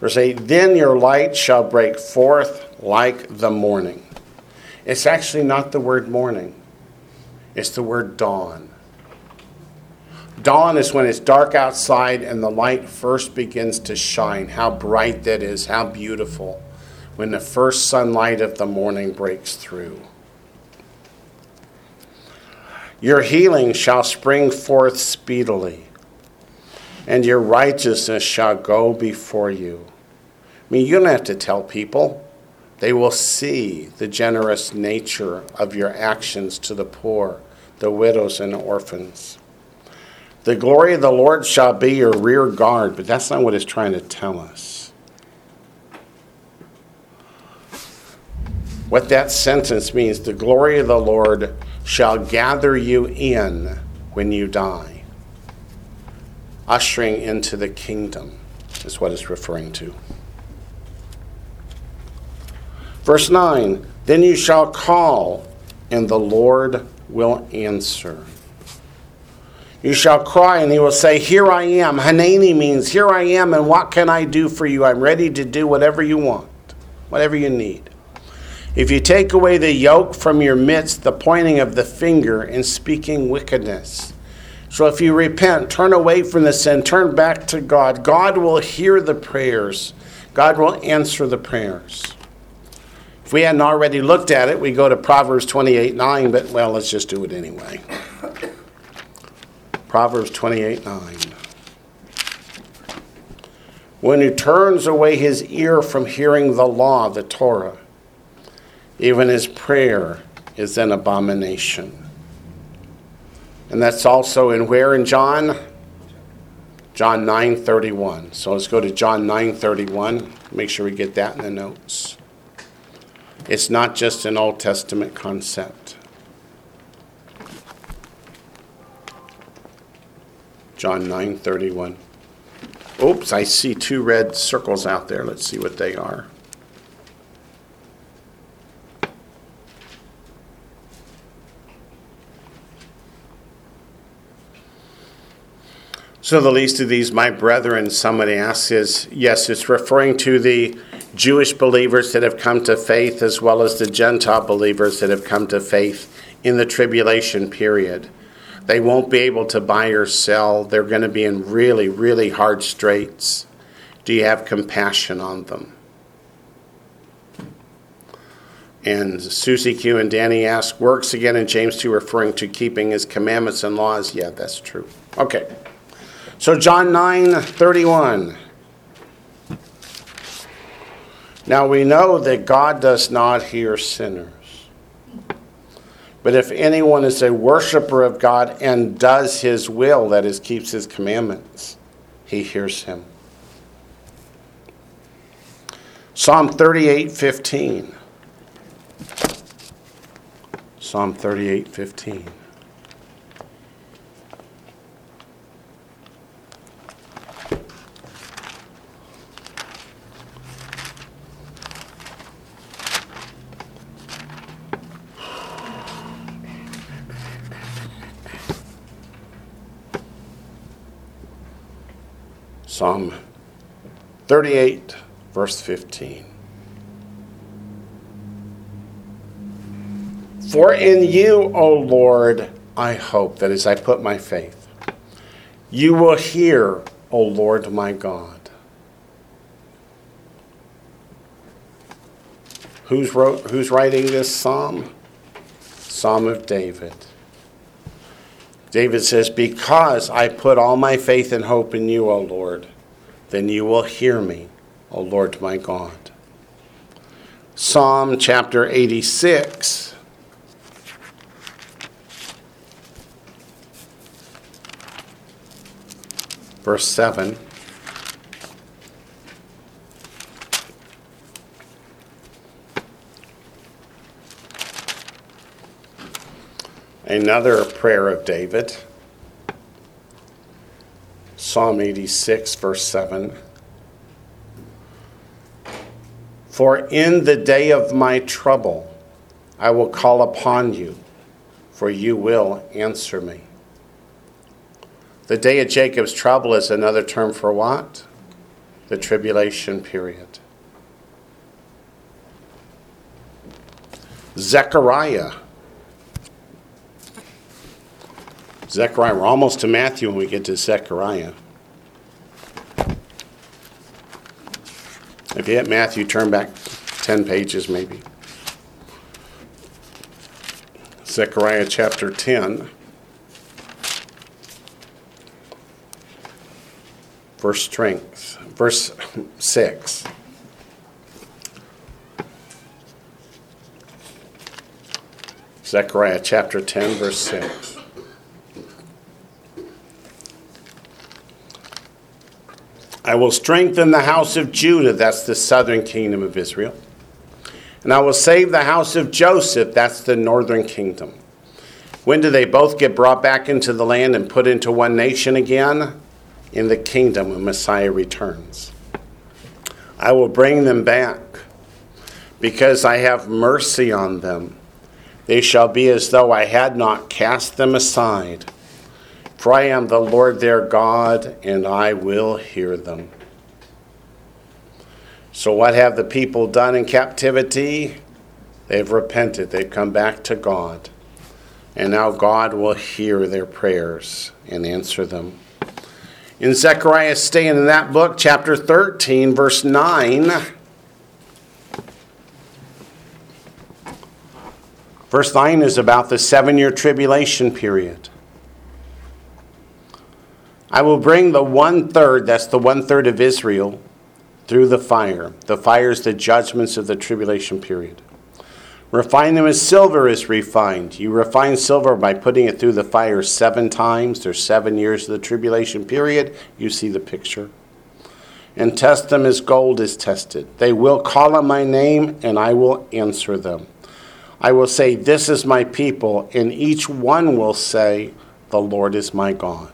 Verse eight, then your light shall break forth like the morning. It's actually not the word morning. It's the word dawn. Dawn is when it's dark outside and the light first begins to shine. How bright that is, how beautiful, when the first sunlight of the morning breaks through. Your healing shall spring forth speedily, and your righteousness shall go before you. I mean, you don't have to tell people. They will see the generous nature of your actions to the poor, the widows, and the orphans. The glory of the Lord shall be your rear guard, but that's not what it's trying to tell us. What that sentence means, the glory of the Lord shall gather you in when you die. Ushering into the kingdom is what it's referring to. Verse nine, then you shall call, and the Lord will answer. You shall cry, and he will say, here I am. Hanani means, here I am, and what can I do for you? I'm ready to do whatever you want, whatever you need. If you take away the yoke from your midst, the pointing of the finger and speaking wickedness. So if you repent, turn away from the sin, turn back to God, God will hear the prayers. God will answer the prayers. If we hadn't already looked at it, we go to Proverbs twenty-eight nine, but, well, let's just do it anyway. Proverbs twenty-eight nine. One who turns away his ear from hearing the law, the Torah, even his prayer is an abomination. And that's also in where in John? John nine thirty-one. So let's go to John nine thirty-one. Make sure we get that in the notes. It's not just an Old Testament concept. John nine thirty-one. Oops, I see two red circles out there. Let's see what they are. So the least of these, my brethren, somebody asks, is, yes, it's referring to the Jewish believers that have come to faith as well as the Gentile believers that have come to faith in the tribulation period. They won't be able to buy or sell. They're going to be in really, really hard straits. Do you have compassion on them? And Susie Q and Danny ask, works again in James two referring to keeping his commandments and laws? Yeah, that's true. Okay. So John nine thirty-one. Now we know that God does not hear sinners. But if anyone is a worshiper of God and does his will, that is, keeps his commandments, he hears him. Psalm thirty-eight fifteen. Psalm thirty-eight fifteen. Psalm thirty-eight, verse fifteen. For in you, O Lord, I hope. That is, I put my faith. You will hear, O Lord my God. Who's wrote? Who's writing this psalm? Psalm of David. David says, because I put all my faith and hope in you, O Lord, then you will hear me, O Lord my God. Psalm chapter eighty-six. verse seven. Another prayer of David. Psalm eighty-six, verse seven. For in the day of my trouble I will call upon you, for you will answer me. The day of Jacob's trouble is another term for what? The tribulation period. Zechariah. Zechariah, we're almost to Matthew when we get to Zechariah. If you hit Matthew, turn back ten pages maybe. Zechariah chapter ten, verse strength, verse six. Zechariah chapter ten, verse six. I will strengthen the house of Judah, that's the southern kingdom of Israel. And I will save the house of Joseph, that's the northern kingdom. When do they both get brought back into the land and put into one nation again? In the kingdom when Messiah returns. I will bring them back because I have mercy on them. They shall be as though I had not cast them aside. For I am the Lord their God, and I will hear them. So what have the people done in captivity? They've repented. They've come back to God. And now God will hear their prayers and answer them. In Zechariah, staying in that book, chapter thirteen, verse nine. Verse nine is about the seven-year tribulation period. I will bring the one-third, that's the one-third of Israel, through the fire. The fire is the judgments of the tribulation period. Refine them as silver is refined. You refine silver by putting it through the fire seven times. There's seven years of the tribulation period. You see the picture. And test them as gold is tested. They will call on my name, and I will answer them. I will say, this is my people, and each one will say, the Lord is my God.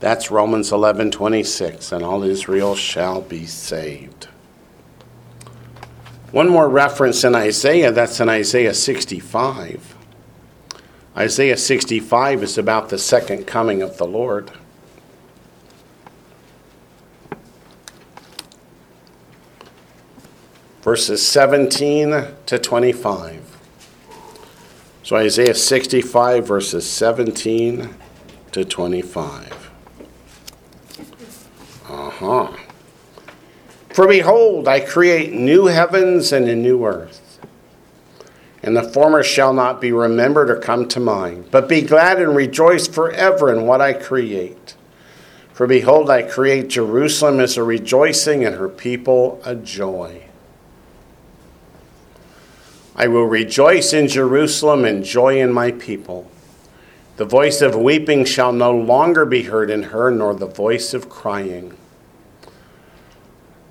That's Romans eleven twenty six, and all Israel shall be saved. One more reference in Isaiah, that's in Isaiah sixty-five. Isaiah sixty-five is about the second coming of the Lord. Verses seventeen to twenty-five. So Isaiah sixty-five, verses seventeen to twenty-five. Uh-huh. For behold, I create new heavens and a new earth, and the former shall not be remembered or come to mind, but be glad and rejoice forever in what I create. For behold, I create Jerusalem as a rejoicing and her people a joy. I will rejoice in Jerusalem and joy in my people. The voice of weeping shall no longer be heard in her, nor the voice of crying.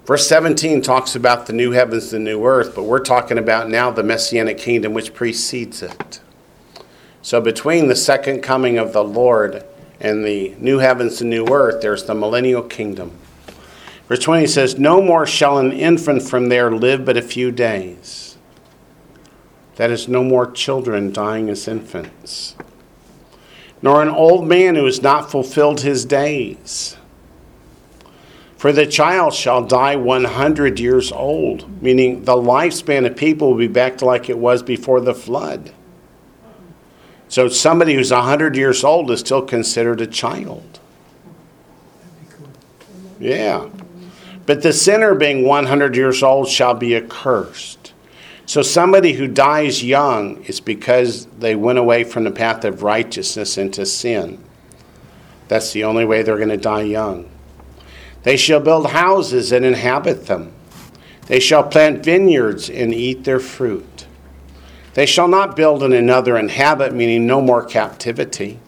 Verse seventeen talks about the new heavens, the new earth, but we're talking about now the Messianic kingdom which precedes it. So between the second coming of the Lord and the new heavens, the new earth, there's the millennial kingdom. Verse twenty says, no more shall an infant from there live but a few days. That is, no more children dying as infants. Nor an old man who has not fulfilled his days. For the child shall die one hundred years old, meaning the lifespan of people will be back to like it was before the flood. So somebody who's one hundred years old is still considered a child. Yeah. But the sinner being one hundred years old shall be accursed. So somebody who dies young is because they went away from the path of righteousness into sin. That's the only way they're going to die young. They shall build houses and inhabit them. They shall plant vineyards and eat their fruit. They shall not build in another inhabit, meaning no more captivity.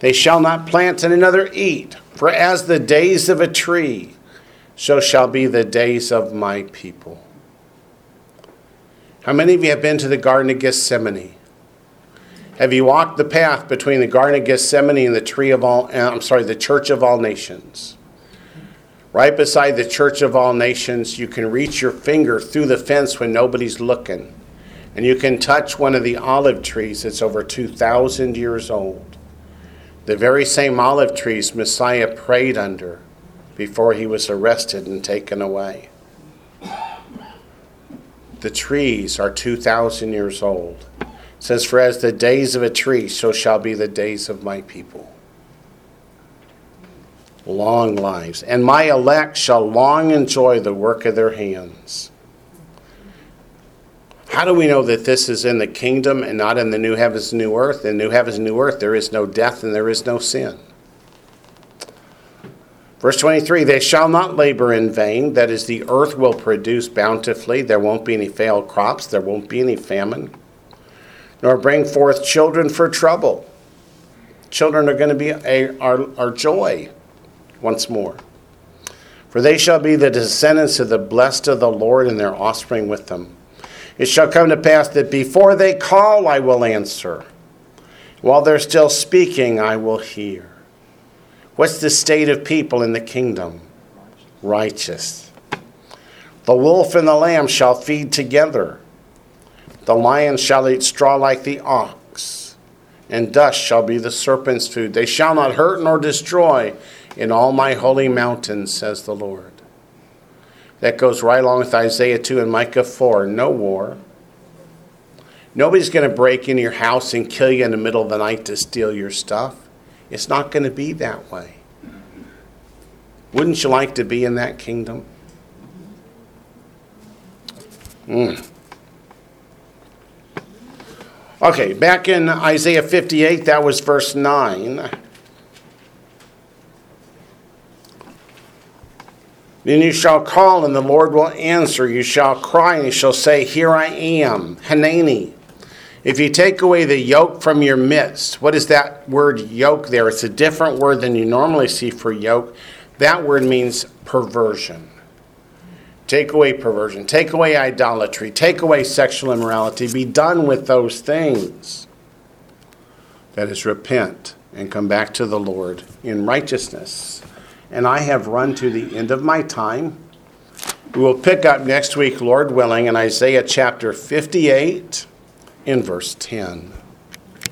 They shall not plant in another eat, For as the days of a tree, so shall be the days of my people. How many of you have been to the Garden of Gethsemane? Have you walked the path between the Garden of Gethsemane and the tree of all, I'm sorry, the Church of All Nations? Right beside the Church of All Nations, you can reach your finger through the fence when nobody's looking. And you can touch one of the olive trees that's over two thousand years old. The very same olive trees Messiah prayed under before he was arrested and taken away. The trees are two thousand years old. It says, for as the days of a tree, so shall be the days of my people. Long lives. And my elect shall long enjoy the work of their hands. How do we know that this is in the kingdom and not in the new heavens and new earth? In new heavens and new earth, there is no death and there is no sin. Verse twenty-three, they shall not labor in vain. That is, the earth will produce bountifully. There won't be any failed crops. There won't be any famine. Nor bring forth children for trouble. Children are going to be a, our, our joy once more. For they shall be the descendants of the blessed of the Lord and their offspring with them. It shall come to pass that before they call, I will answer. While they're still speaking, I will hear. What's the state of people in the kingdom? Righteous. The wolf and the lamb shall feed together. The lion shall eat straw like the ox, and dust shall be the serpent's food. They shall not hurt nor destroy in all my holy mountain, says the Lord. That goes right along with Isaiah two and Micah four. No war. Nobody's going to break into your house and kill you in the middle of the night to steal your stuff. It's not going to be that way. Wouldn't you like to be in that kingdom? Mm. Okay, back in Isaiah fifty-eight, that was verse nine. Then you shall call, and the Lord will answer. You shall cry, and he shall say, here I am, Hanani. If you take away the yoke from your midst, what is that word yoke there? It's a different word than you normally see for yoke. That word means perversion. Take away perversion. Take away idolatry. Take away sexual immorality. Be done with those things. That is, repent and come back to the Lord in righteousness. And I have run to the end of my time. We will pick up next week, Lord willing, in Isaiah chapter fifty-eight in verse ten.